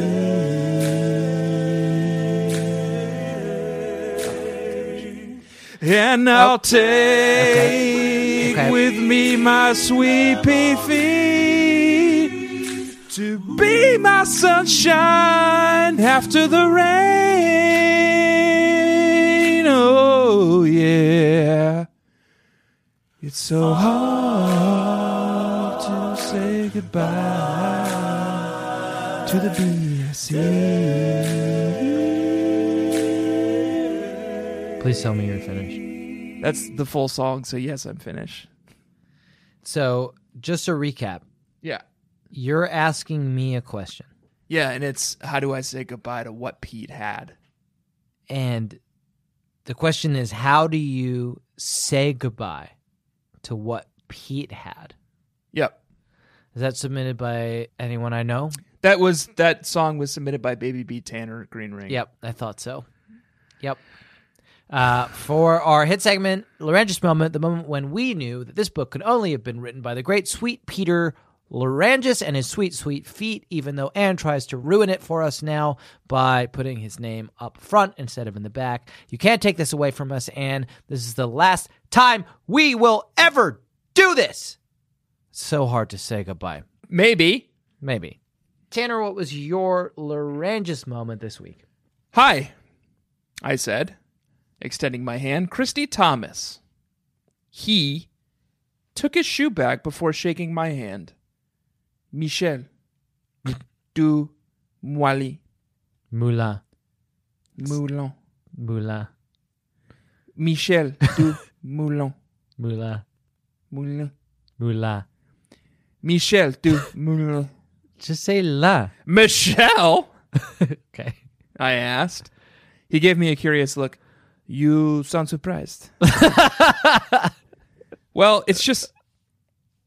And I'll oh. take okay. Okay. with me my sweet P P to be my sunshine after the rain. Oh, yeah. It's so hard to say goodbye to the B S C. Please tell me you're finished. That's the full song, so yes, I'm finished. So just a recap. Yeah. You're asking me a question. Yeah, and it's how do I say goodbye to what Pete had? And the question is, how do you say goodbye to what Pete had? Yep. Is that submitted by anyone I know? That was that song was submitted by Baby B. Tanner Green Ring. Yep, I thought so. Yep. Uh, for our hit segment, Laryngeus Moment, the moment when we knew that this book could only have been written by the great Sweet Peter Laryngeus and his sweet, sweet feet, even though Anne tries to ruin it for us now by putting his name up front instead of in the back. You can't take this away from us, Anne. This is the last time we will ever do this. So hard to say goodbye. Maybe. Maybe. Tanner, what was your Laryngeus moment this week? Hi, I said, extending my hand. Christy Thomas. He took his shoe back before shaking my hand. Michel Dumoulin. Moulin. Moulin. Moulin. Michel Dumoulin. Moulin. Moulin. Moulin. Michel Dumoulin. Just say la. Michelle? Okay. I asked. He gave me a curious look. You sound surprised. Well, it's just,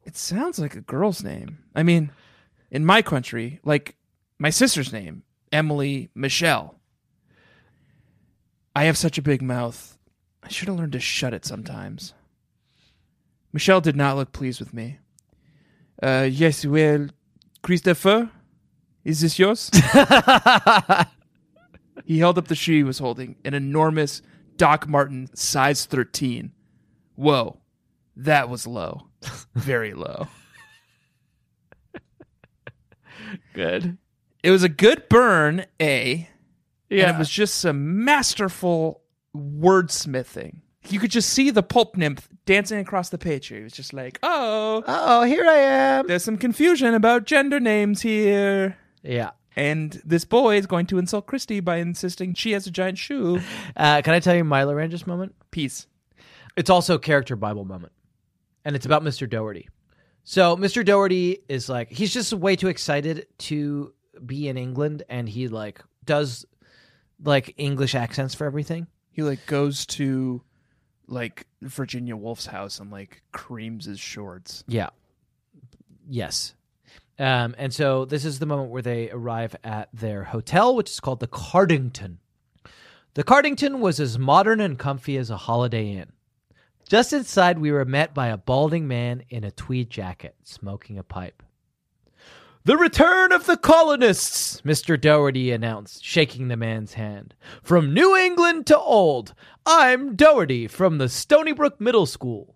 it sounds like a girl's name. I mean, in my country, like my sister's name, Emily Michelle. I have such a big mouth. I should have learned to shut it sometimes. Michelle did not look pleased with me. Uh, yes, well, Christopher, is this yours? He held up the shoe he was holding, an enormous Doc Marten size thirteen. Whoa, that was low. Very low. Good. It was a good burn, A, yeah. And it was just some masterful wordsmithing. You could just see the pulp nymph dancing across the page here. It was just like, oh. Uh-oh, here I am. There's some confusion about gender names here. Yeah. And this boy is going to insult Christy by insisting she has a giant shoe. Uh, can I tell you my Laryngeus moment? Peace. It's also a character Bible moment. And it's about Mister Doherty. So Mister Doherty is like, he's just way too excited to be in England. And he like does like English accents for everything. He like goes to... like Virginia Woolf's house and like creams his shorts. Yeah. Yes. Um, and so this is the moment where they arrive at their hotel, which is called the Cardington. The Cardington was as modern and comfy as a Holiday Inn. Just inside, we were met by a balding man in a tweed jacket, smoking a pipe. The return of the colonists, Mister Doherty announced, shaking the man's hand. From New England to old, I'm Doherty from the Stony Brook Middle School.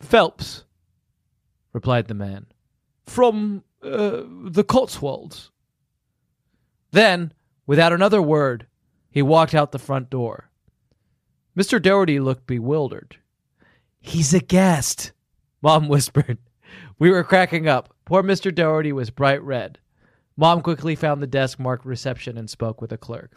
Phelps, replied the man, from uh, the Cotswolds. Then, without another word, he walked out the front door. Mister Doherty looked bewildered. He's a guest, Mom whispered. We were cracking up. Poor Mister Doherty was bright red. Mom quickly found the desk marked reception and spoke with a clerk.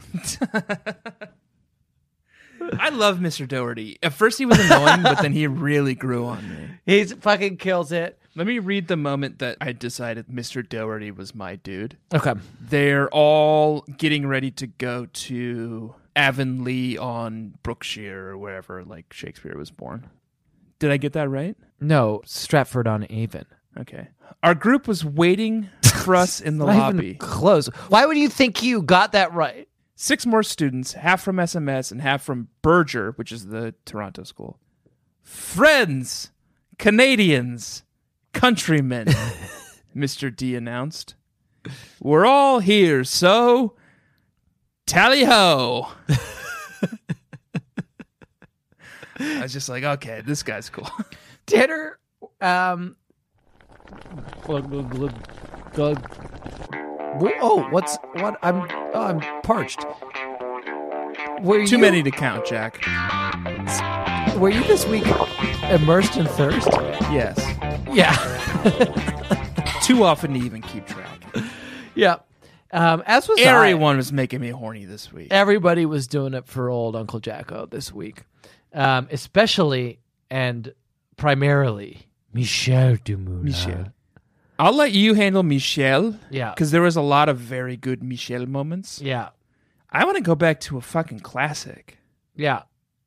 I love Mister Doherty. At first he was annoying, but then he really grew on me. He fucking kills it. Let me read the moment that I decided Mister Doherty was my dude. Okay. They're all getting ready to go to Avonlea on Brookshire or wherever like Shakespeare was born. Did I get that right? No, Stratford-on-Avon. Okay. Our group was waiting for us in the lobby. Close. Why would you think you got that right? Six more students, half from S M S and half from Berger, which is the Toronto school. Friends, Canadians, countrymen, Mister D announced. We're all here, so tally-ho. I was just like, okay, this guy's cool. Tanner, um... oh, what's... what? I'm oh, I'm parched. Were Too you, many to count, Jack. Were you this week immersed in thirst? Yes. Yeah. Too often to even keep track. Yeah. Um, as was Everyone I. was making me horny this week. Everybody was doing it for old Uncle Jacko this week. um, especially and primarily Michel Dumoulin. Michel. I'll let you handle Michel. Yeah. Because there was a lot of very good Michel moments. Yeah. I want to go back to a fucking classic. Yeah.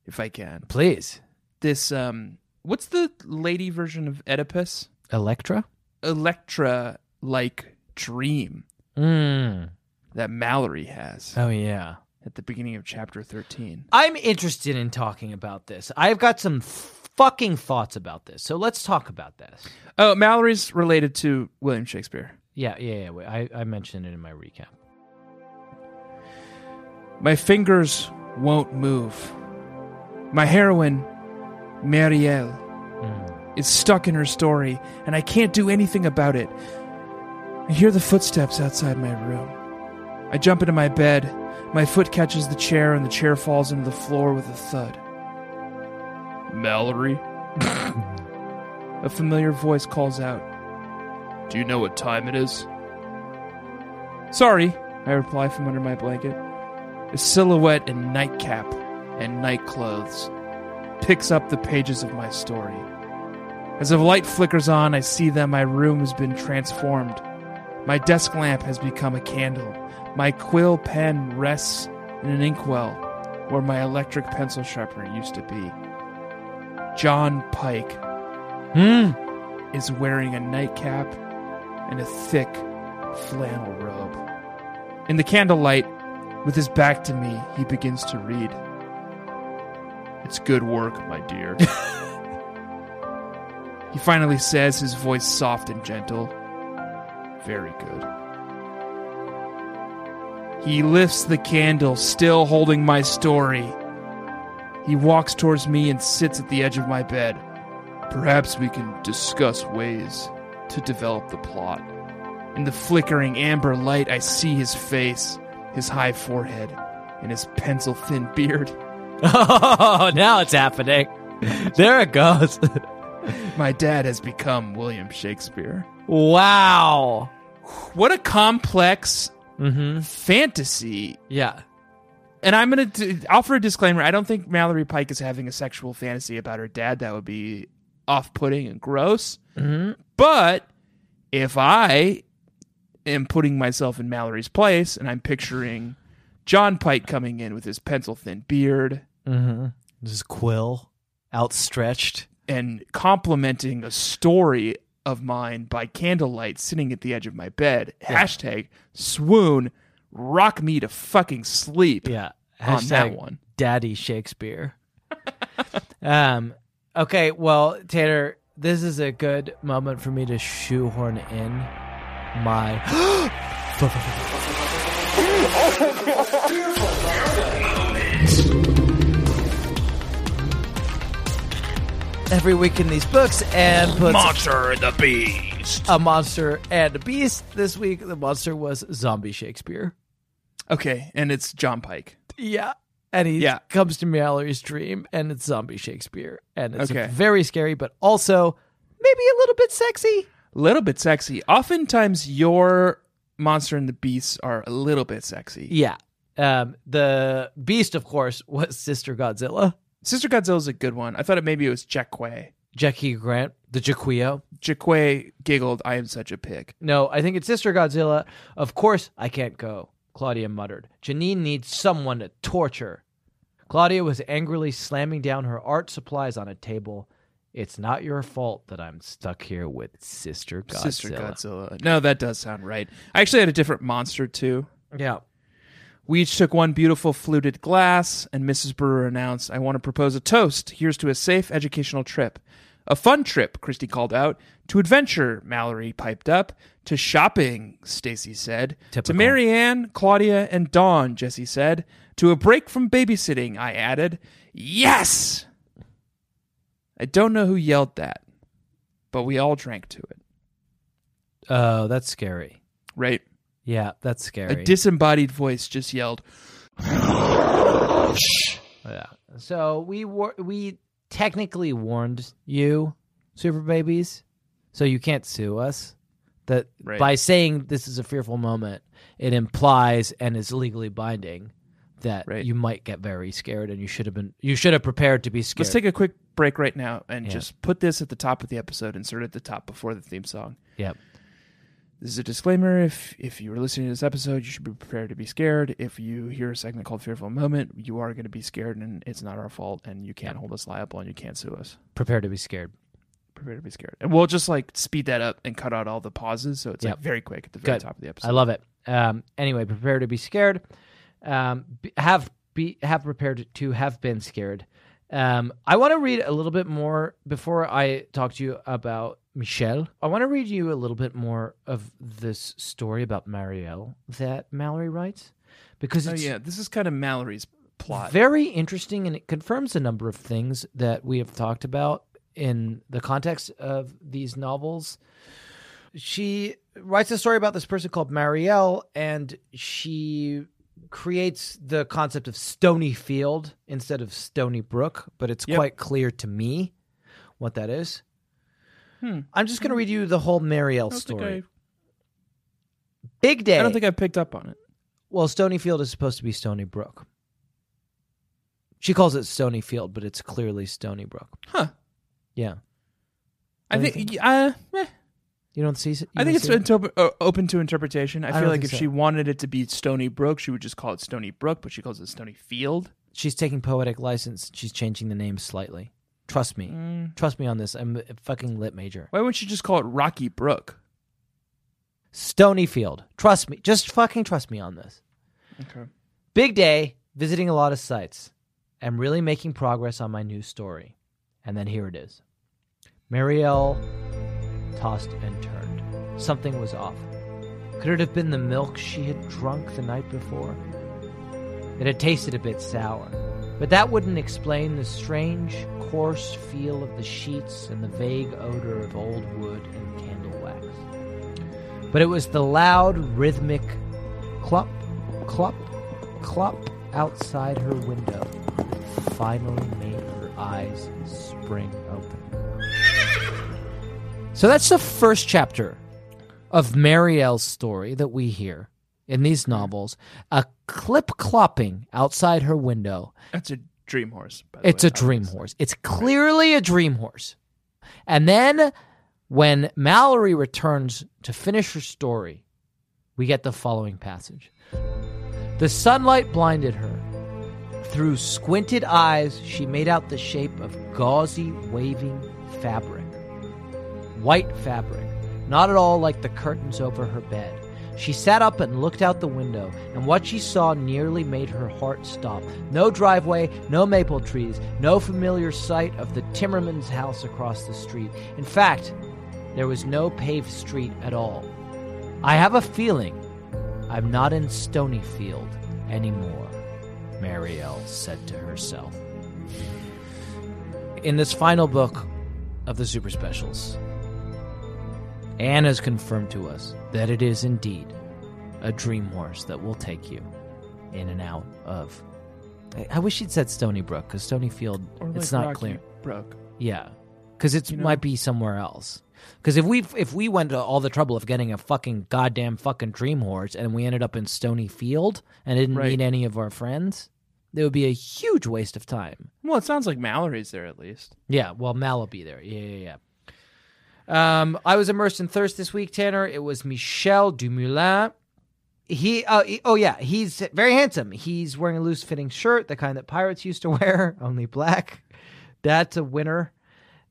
If I can. Please. This, um, what's the lady version of Oedipus? Electra? Electra-like dream mm. that Mallory has. Oh, yeah. At the beginning of chapter thirteen. I'm interested in talking about this. I've got some fucking thoughts about this. So let's talk about this. Oh, Mallory's related to William Shakespeare. Yeah, yeah, yeah. I, I mentioned it in my recap. My fingers won't move. My heroine, Marielle, mm. is stuck in her story, and I can't do anything about it. I hear the footsteps outside my room. I jump into my bed. My foot catches the chair, and the chair falls into the floor with a thud. Mallory? A familiar voice calls out. Do you know what time it is? Sorry, I reply from under my blanket. A silhouette in nightcap and nightclothes picks up the pages of my story. As the light flickers on, I see that my room has been transformed. My desk lamp has become a candle. My quill pen rests in an inkwell where my electric pencil sharpener used to be. John Pike mm. is wearing a nightcap and a thick flannel robe. In the candlelight, with his back to me, he begins to read. It's good work, my dear. He finally says, his voice soft and gentle. Very good. He lifts the candle, still holding my story. He walks towards me and sits at the edge of my bed. Perhaps we can discuss ways to develop the plot. In the flickering amber light, I see his face, his high forehead, and his pencil-thin beard. Oh, now it's happening. There it goes. My dad has become William Shakespeare. Wow. What a complex mm-hmm. fantasy. Yeah. And I'm going to offer a disclaimer. I don't think Mallory Pike is having a sexual fantasy about her dad. That would be off-putting and gross. Mm-hmm. But if I am putting myself in Mallory's place and I'm picturing John Pike coming in with his pencil-thin beard. Mm-hmm. His quill outstretched. And complimenting a story of mine by candlelight sitting at the edge of my bed. Yeah. Hashtag swoon, rock me to fucking sleep. Yeah. Hashtag on that one. Daddy Shakespeare. um, okay, well, Tanner, this is a good moment for me to shoehorn in my... Every week in these books, and puts Monster and the Beast. A Monster and a Beast. This week, the monster was Zombie Shakespeare. Okay, and it's John Pike. Yeah, and he yeah. comes to Mallory's dream, and it's Zombie Shakespeare, and it's okay. very scary, but also maybe a little bit sexy. A little bit sexy. Oftentimes, your Monster and the Beasts are a little bit sexy. Yeah. Um, the Beast, of course, was Sister Godzilla. Sister Godzilla's a good one. I thought it maybe it was Jacque. Jackie Grant, the Jacquio. Jacque giggled, I am such a pig. No, I think it's Sister Godzilla. Of course, I can't go, Claudia muttered. Janine needs someone to torture. Claudia was angrily slamming down her art supplies on a table. It's not your fault that I'm stuck here with Sister Godzilla. Sister Godzilla. No, that does sound right. I actually had a different monster, too. Yeah. We each took one beautiful fluted glass, and Missus Brewer announced, I want to propose a toast. Here's to a safe educational trip. A fun trip, Christy called out. To adventure, Mallory piped up. To shopping, Stacy said. Typical. To Marianne, Claudia, and Dawn, Jesse said. To a break from babysitting, I added. Yes! I don't know who yelled that, but we all drank to it. Oh, that's scary. Right? Yeah, that's scary. A disembodied voice just yelled. Yeah. So we war- we technically warned you, Super Babies, so you can't sue us. That right. By saying this is a fearful moment, it implies and is legally binding that right. you might get very scared, and you should have been you should have prepared to be scared. Let's take a quick break right now and yeah. just put this at the top of the episode, insert it at the top before the theme song. Yep. This is a disclaimer. If if you were listening to this episode, you should be prepared to be scared. If you hear a segment called Fearful Moment, you are going to be scared, and it's not our fault, and you can't yeah. hold us liable, and you can't sue us. Prepare to be scared. Prepare to be scared. And we'll just like speed that up and cut out all the pauses, so it's yep. like very quick at the very Good. Top of the episode. I love it. Um, anyway, prepare to be scared. Um, be, have be have prepared to have been scared. Um, I want to read a little bit more before I talk to you about Michel. I want to read you a little bit more of this story about Marielle that Mallory writes, because it's oh yeah, this is kind of Mallory's plot. Very interesting, and it confirms a number of things that we have talked about in the context of these novels. She writes a story about this person called Marielle, and she creates the concept of Stonyfield instead of Stony Brook, but it's yep. quite clear to me what that is. Hmm. I'm just going to read you the whole Marielle story. I... Big day. I don't think I picked up on it. Well, Stonyfield is supposed to be Stony Brook. She calls it Stonyfield, but it's clearly Stony Brook. Huh. Yeah. I think, think... Uh, eh. You don't see it? I think it's interp- uh, open to interpretation. I, I feel like if so. she wanted it to be Stony Brook, she would just call it Stony Brook, but she calls it Stony Field. She's taking poetic license. She's changing the name slightly. Trust me. Mm. Trust me on this. I'm a fucking lit major. Why wouldn't you just call it Rocky Brook? Stonyfield. Trust me. Just fucking trust me on this. Okay. Big day, visiting a lot of sites. I'm really making progress on my new story. And then here it is. Marielle tossed and turned. Something was off. Could it have been the milk she had drunk the night before? It had tasted a bit sour. But that wouldn't explain the strange, coarse feel of the sheets and the vague odor of old wood and candle wax. But it was the loud, rhythmic clop, clop, clop outside her window that finally made her eyes spring open. So that's the first chapter of Marielle's story that we hear. In these novels, a clip-clopping outside her window. That's a dream horse, by the way. It's a dream horse. It's clearly a dream horse. And then when Mallory returns to finish her story, we get the following passage. The sunlight blinded her. Through squinted eyes, she made out the shape of gauzy, waving fabric. White fabric, not at all like the curtains over her bed. She sat up and looked out the window, and what she saw nearly made her heart stop. No driveway, no maple trees, no familiar sight of the Timmerman's house across the street. In fact, there was no paved street at all. I have a feeling I'm not in Stonyfield anymore, Marielle said to herself. In this final book of the Super Specials, Anne has confirmed to us that it is indeed a dream horse that will take you in and out of... I wish she'd said Stony Brook, because Stonyfield, like it's not Rocky clear. Brook. Yeah, because it you know? might be somewhere else. Because if we if we went to all the trouble of getting a fucking goddamn fucking dream horse and we ended up in Stonyfield and didn't right. meet any of our friends, it would be a huge waste of time. Well, it sounds like Mallory's there at least. Yeah, well, Mal will be there. Yeah, yeah, yeah. Um, I was immersed in thirst this week, Tanner. It was Michel Dumoulin. He, uh, he, oh yeah, he's very handsome. He's wearing a loose-fitting shirt, the kind that pirates used to wear, only black. That's a winner.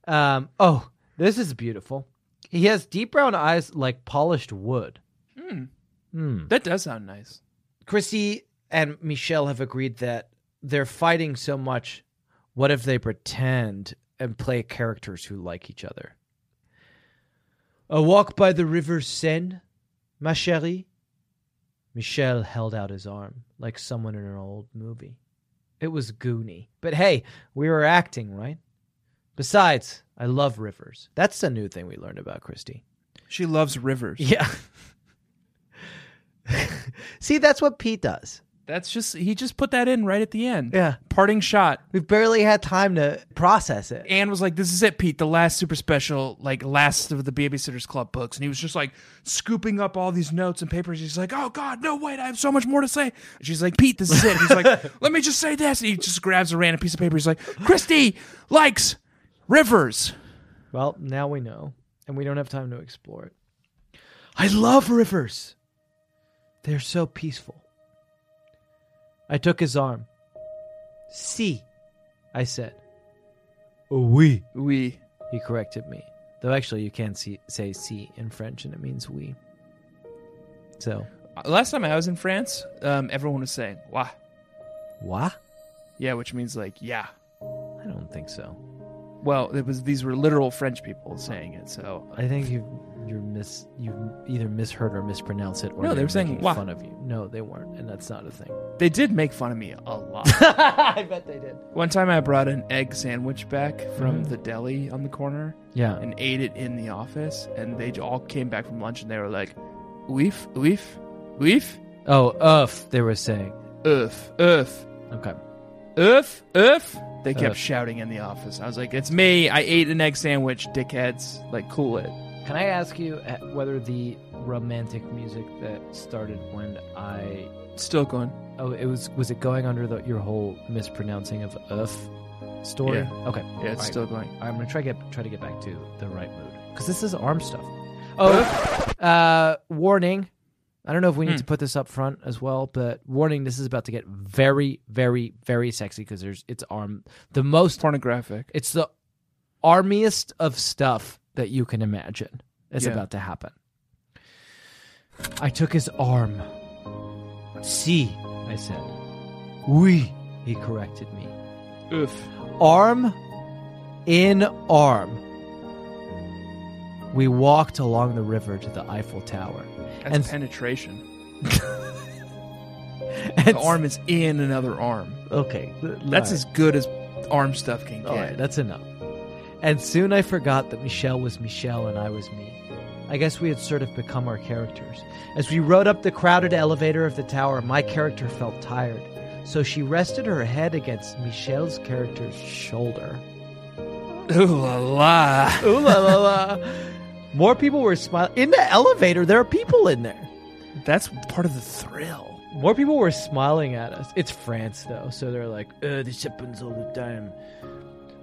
Um, oh, this is beautiful. He has deep brown eyes like polished wood. Mm. Mm. That does sound nice. Christy and Michel have agreed that they're fighting so much. What if they pretend and play characters who like each other? A walk by the river Seine, ma chérie. Michel held out his arm like someone in an old movie. It was Goonie. But hey, we were acting, right? Besides, I love rivers. That's the new thing we learned about Christy. She loves rivers. Yeah. See, that's what Pete does. That's just, he just put that in right at the end. Yeah. Parting shot. We barely had time to process it. Anne was like, this is it, Pete, the last super special, like last of the Babysitter's Club books. And he was just like scooping up all these notes and papers. He's like, oh God, no, wait, I have so much more to say. And she's like, Pete, this is it. And he's like, let me just say this. And he just grabs a random piece of paper. He's like, Christy likes rivers. Well, now we know. And we don't have time to explore it. I love rivers. They're so peaceful. I took his arm. See, I said. Oui. Oui. He corrected me. Though actually you can see, say see in French and it means oui. So. Last time I was in France, um, everyone was saying, wah. Wah? Yeah, which means like, yeah. I don't think so. Well, it was these were literal French people saying it, so. I think you you're mis, you either misheard or mispronounced it. Or no, they were saying wah. Fun of you. No, they weren't, and that's not a thing. They did make fun of me a lot. I bet they did. One time I brought an egg sandwich back from mm-hmm. the deli on the corner yeah. and ate it in the office, and they all came back from lunch, and they were like, weef, weef, weef. Oh, oof, they were saying. Oof, oof. Okay. Oof, oof. They kept Ugh. shouting in the office. I was like, it's me. I ate an egg sandwich, dickheads. Like, cool it. Can I ask you whether the romantic music that started when I... Still going. Oh, it was was it going under the, your whole mispronouncing of "uff" story? Yeah. Okay. Yeah, it's right. still going. I'm going to try to get try to get back to the right mood. Because this is arm stuff. Oh, uh, warning. I don't know if we need mm. to put this up front as well, but warning, this is about to get very, very, very sexy because there's it's arm the most pornographic. It's the armiest of stuff that you can imagine is yeah. about to happen. I took his arm. See, I said. Oui, he corrected me. Oof. Arm in arm. We walked along the river to the Eiffel Tower. That's and penetration. The arm is in another arm. Okay. That's right. As good as arm stuff can get. All right, that's enough. And soon I forgot that Michel was Michel and I was me. I guess we had sort of become our characters. As we rode up the crowded elevator of the tower, my character felt tired. So she rested her head against Michel's character's shoulder. Ooh la la. Ooh la la la. More people were smiling. In the elevator, there are people in there. That's part of the thrill. More people were smiling at us. It's France, though, so they're like, uh, this happens all the time.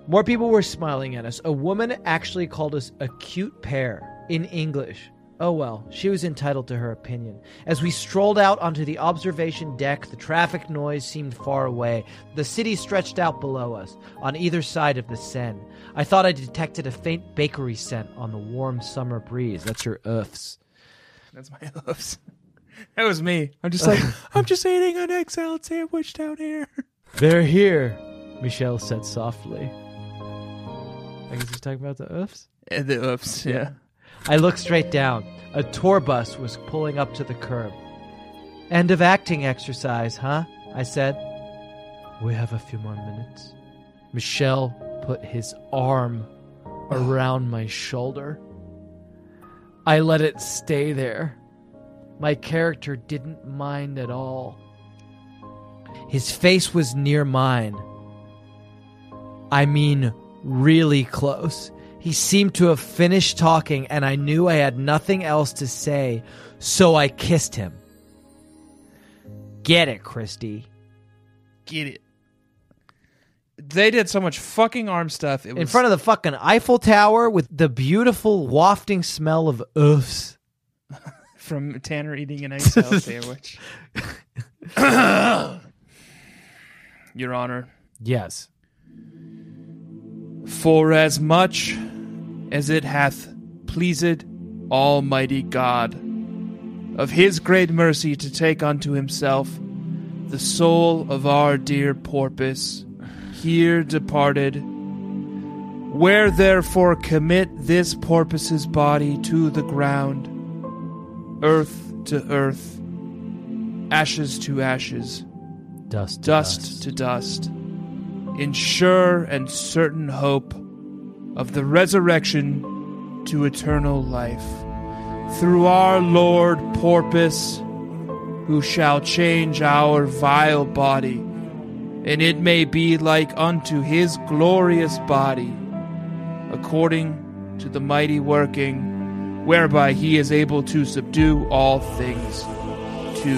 More people were smiling at us. A woman actually called us a cute pair in English. Oh, well, she was entitled to her opinion. As we strolled out onto the observation deck, the traffic noise seemed far away. The city stretched out below us, on either side of the Seine. I thought I detected a faint bakery scent on the warm summer breeze. That's your oofs. That's my oofs. That was me. I'm just like, I'm just eating an egg salad sandwich down here. They're here, Michel said softly. I guess he's talking about the oofs? Uh, the oofs, yeah. yeah. I looked straight down. A tour bus was pulling up to the curb. End of acting exercise, huh? I said. We have a few more minutes. Michel put his arm around my shoulder. I let it stay there. My character didn't mind at all. His face was near mine. I mean, really close. He seemed to have finished talking, and I knew I had nothing else to say, so I kissed him. Get it, Christy. Get it. They did so much fucking arm stuff. It was... In front of the fucking Eiffel Tower with the beautiful wafting smell of oofs. From Tanner eating an egg salad sandwich. Your Honor. Yes. For as much... as it hath pleased Almighty God, of his great mercy to take unto himself the soul of our dear porpoise, here departed, where therefore commit this porpoise's body to the ground, earth to earth, ashes to ashes, dust to dust, dust to dust, in sure and certain hope of the resurrection to eternal life. Through our Lord Porpoise, who shall change our vile body, and it may be like unto his glorious body, according to the mighty working, whereby he is able to subdue all things to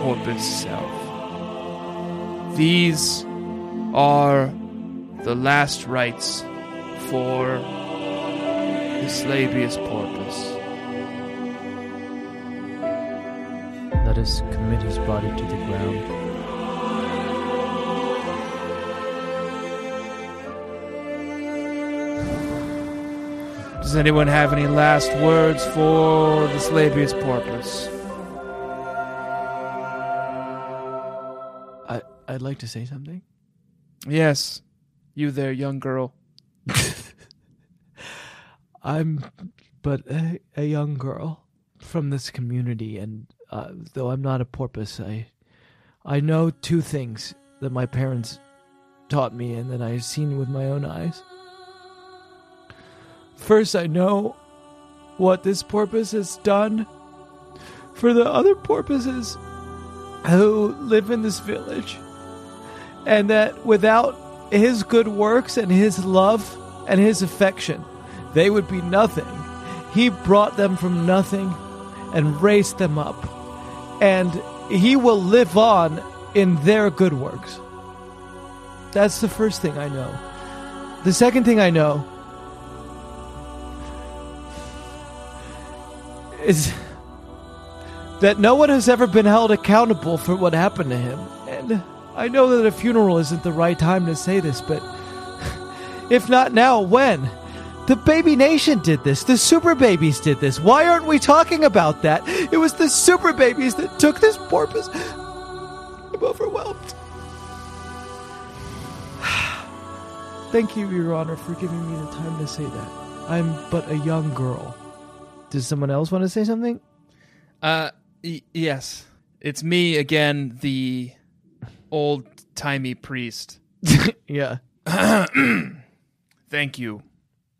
purpose self. These are the last rites for the slavius porpoise. Let us commit his body to the ground. Does anyone have any last words for the slavius porpoise? I, I'd like to say something. Yes. You there, young girl. I'm but a, a young girl from this community, and uh, though I'm not a porpoise, I, I know two things that my parents taught me and that I've seen with my own eyes. First, I know what this porpoise has done for the other porpoises who live in this village, and that without his good works and his love and his affection, they would be nothing. He brought them from nothing and raised them up, and he will live on in their good works. That's the first thing I know. The second thing I know is that no one has ever been held accountable for what happened to him. And I know that a funeral isn't the right time to say this, but if not now, when? The Baby Nation did this. The Super Babies did this. Why aren't we talking about that? It was the Super Babies that took this porpoise. I'm overwhelmed. Thank you, Your Honor, for giving me the time to say that. I'm but a young girl. Does someone else want to say something? Uh, y- yes. It's me again, the old-timey priest. Yeah. Thank you,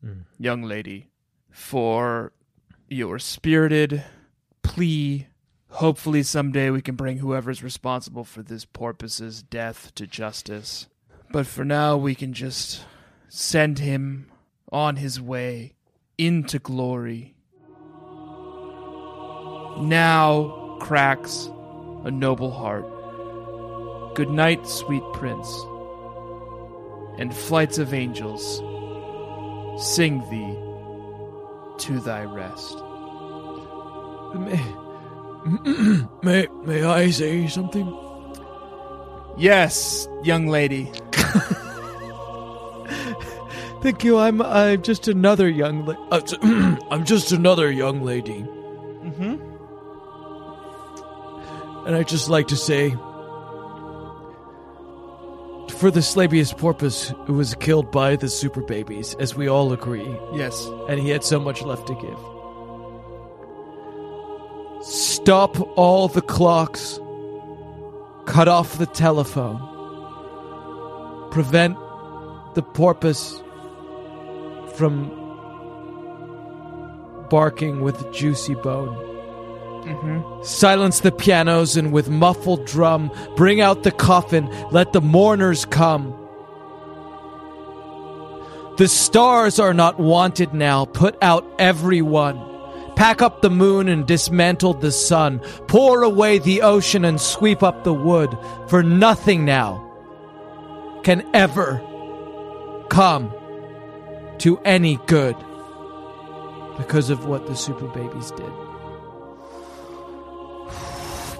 mm. young lady, for your spirited plea. Hopefully someday we can bring whoever's responsible for this porpoise's death to justice. But for now, we can just send him on his way into glory. Now cracks a noble heart. Good night, sweet prince, and flights of angels sing thee to thy rest. May, may, may I say something? Yes, young lady. Thank you. I'm I'm just another young. La- uh, I'm just another young lady. Mm-hmm. And I'd just like to say, for the slavius porpoise who was killed by the super babies, as we all agree. Yes. And he had so much left to give. Stop all the clocks. Cut off the telephone. Prevent the porpoise from barking with a juicy bone. Mm-hmm. Silence the pianos, and with muffled drum, bring out the coffin, let the mourners come. The stars are not wanted now, put out everyone. Pack up the moon and dismantle the sun. Pour away the ocean and sweep up the wood, for nothing now can ever come to any good because of what the super babies did.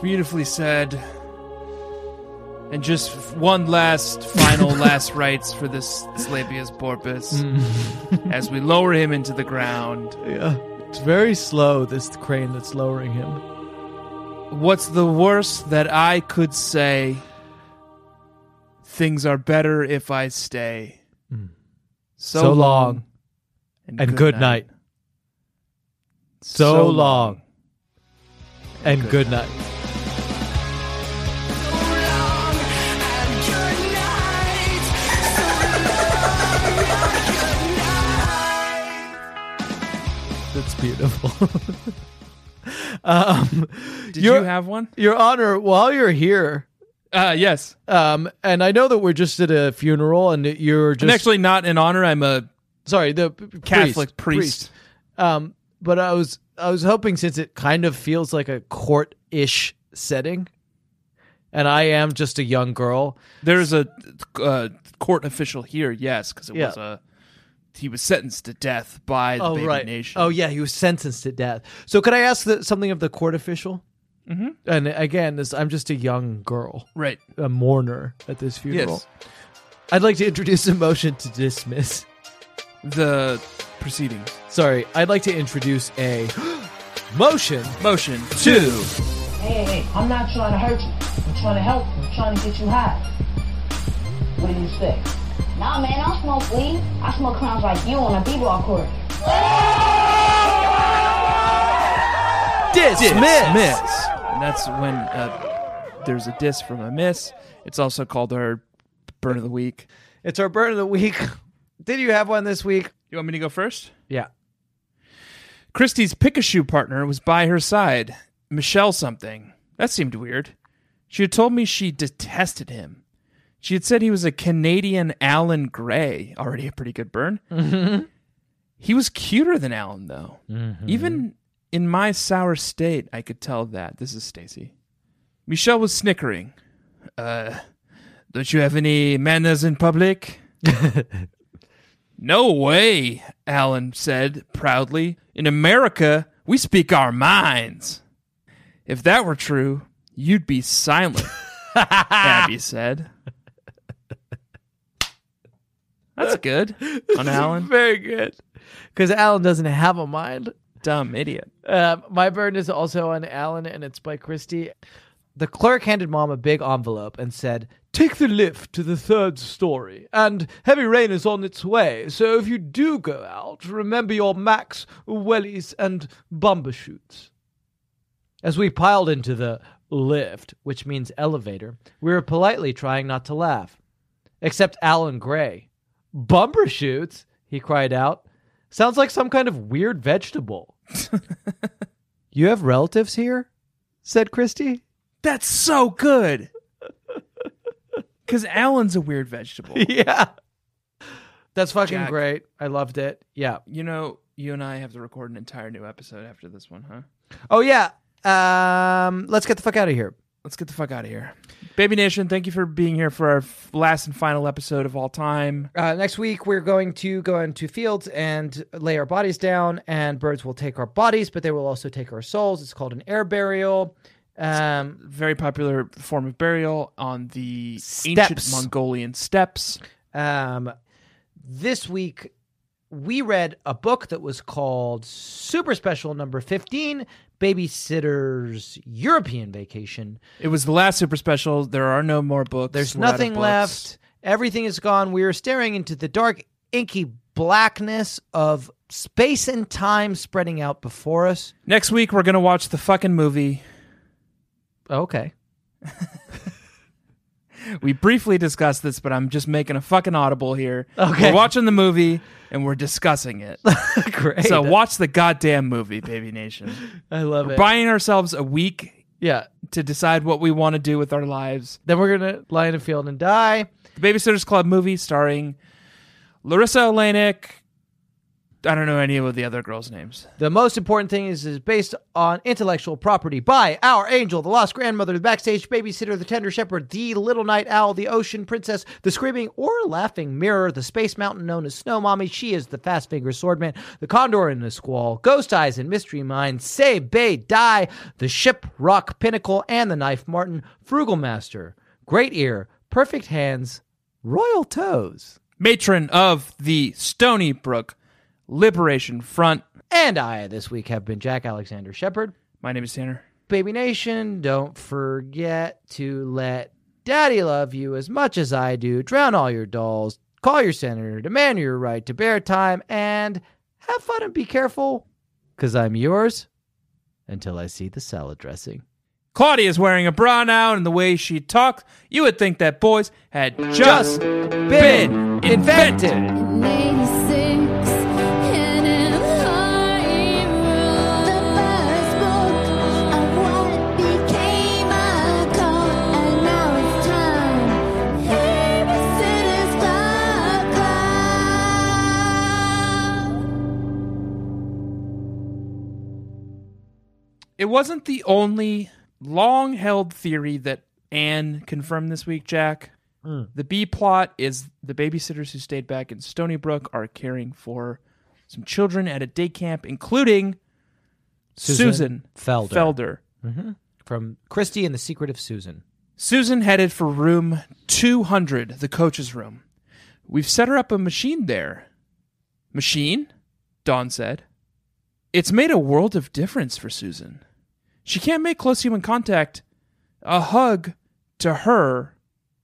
Beautifully said. And just one last, final, last rites for this slavius porpoise mm. as we lower him into the ground. Yeah, it's very slow, this crane that's lowering him. What's the worst that I could say? Things are better if I stay. Mm. So, so long, and, and good, good night. night. So, so long, and good, good night. night. That's beautiful. Um, Did your, you have one? Your Honor, while you're here... Uh, yes. Um, and I know that we're just at a funeral and you're just... I'm actually not in honor. I'm a... Sorry, the... Catholic priest. priest. priest. Um, but I was I was hoping, since it kind of feels like a court-ish setting... And I am just a young girl. There is a uh, court official here, yes, because it yeah. was a he was sentenced to death by the oh, Baby right. Nation. Oh yeah, he was sentenced to death. So could I ask the, something of the court official? Mm-hmm. And again, this, I'm just a young girl, right? A mourner at this funeral. Yes. I'd like to introduce a motion to dismiss the proceedings. Sorry, I'd like to introduce a motion. Motion two. Hey, hey! I'm not trying to hurt you. I'm trying to help you. I'm trying to get you high. What do you say? Nah, man, I don't smoke weed. I smoke clowns like you on a b-ball court. Dismiss. Dismiss. And that's when uh, there's a diss from a miss. It's also called our burn of the week. It's our burn of the week. Did you have one this week? You want me to go first? Yeah. Christy's pick-a-shoe partner was by her side. Michelle something. That seemed weird. She had told me she detested him. She had said he was a Canadian Alan Gray. Already a pretty good burn. Mm-hmm. He was cuter than Alan, though. Mm-hmm. Even in my sour state, I could tell that. This is Stacy. Michelle was snickering. Uh, don't you have any manners in public? No way, Alan said proudly. In America, we speak our minds. If that were true... You'd be silent, Abby said. That's good on Alan. Very good. Because Alan doesn't have a mind. Dumb idiot. Uh, my burn is also on Alan, and it's by Christy. The clerk handed Mom a big envelope and said, "Take the lift to the third story, and heavy rain is on its way, so if you do go out, remember your Macs, wellies, and bumper shoots." As we piled into the lift, which means elevator, we were politely trying not to laugh. Except Alan Gray. "Bumper shoots," he cried out. "Sounds like some kind of weird vegetable." "You have relatives here?" said Christy. That's so good. Because Alan's a weird vegetable. Yeah. That's fucking Jack. Great. I loved it. Yeah. You know, you and I have to record an entire new episode after this one, huh? Oh, yeah. Um, let's get the fuck out of here. Let's get the fuck out of here. Baby Nation, thank you for being here for our f- last and final episode of all time. Uh, next week, we're going to go into fields and lay our bodies down, and birds will take our bodies, but they will also take our souls. It's called an air burial. Um, very popular form of burial on the steps. Ancient Mongolian steppes. Um, this week, we read a book that was called Super Special Number fifteen, Babysitter's European Vacation. It was the last Super Special. There are no more books. There's We're nothing left. Everything is gone. We are staring into the dark, inky blackness of space and time spreading out before us. Next week, we're going to watch the fucking movie. Okay. We briefly discussed this, but I'm just making a fucking audible here. Okay. We're watching the movie, and we're discussing it. Great. So watch the goddamn movie, Baby Nation. I love we're it. We're buying ourselves a week yeah. to decide what we want to do with our lives. Then we're going to lie in a field and die. The Babysitter's Club movie starring Larissa Oleynik. I don't know any of the other girls' names. The most important thing is, is based on intellectual property by Our Angel, The Lost Grandmother, The Backstage Babysitter, The Tender Shepherd, The Little Night Owl, The Ocean Princess, The Screaming or Laughing Mirror, The Space Mountain Known as Snow Mommy, She is the Fast Finger Swordman, The Condor in the Squall, Ghost Eyes and Mystery Mine, Say, Bay, Die, The Ship, Rock, Pinnacle, and The Knife Martin, Frugal Master, Great Ear, Perfect Hands, Royal Toes. Matron of the Stony Brook Liberation Front. And I, this week, have been Jack Alexander Shepard. My name is Tanner. Baby Nation, don't forget to let Daddy love you as much as I do. Drown all your dolls. Call your senator. Demand your right to bear time. And have fun and be careful, because I'm yours until I see the salad dressing. Claudia is wearing a bra now, and the way she talks, you would think that boys had just, just been, been invented. invented. Book It wasn't the only long-held theory that Anne confirmed this week, Jack. Mm. The B-plot is the babysitters who stayed back in Stony Brook are caring for some children at a day camp, including Susan, Susan Felder. Felder. Mm-hmm. From Christy and the Secret of Susan. Susan headed for room two hundred, the coach's room. We've set her up a machine there. Machine? Dawn said. It's made a world of difference for Susan. She can't make close human contact. A hug to her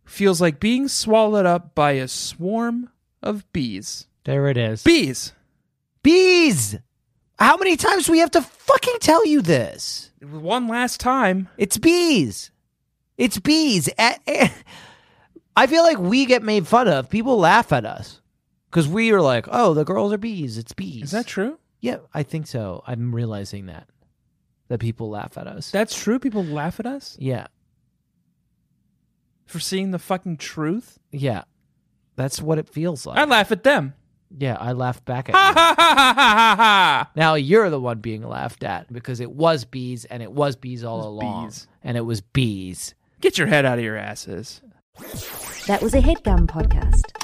feels like being swallowed up by a swarm of bees. There it is. Bees! Bees! How many times do we have to fucking tell you this? One last time. It's bees. It's bees. I feel like we get made fun of. People laugh at us. Because we are like, oh, the girls are bees. It's bees. Is that true? Yeah, I think so. I'm realizing that. That people laugh at us. That's true? People laugh at us? Yeah. For seeing the fucking truth? Yeah. That's what it feels like. I laugh at them. Yeah, I laughed back at you. Ha, ha, ha, ha, ha, ha. Now you're the one being laughed at because it was bees and it was bees all was along. Bees. And it was bees. Get your head out of your asses. That was a HeadGum podcast.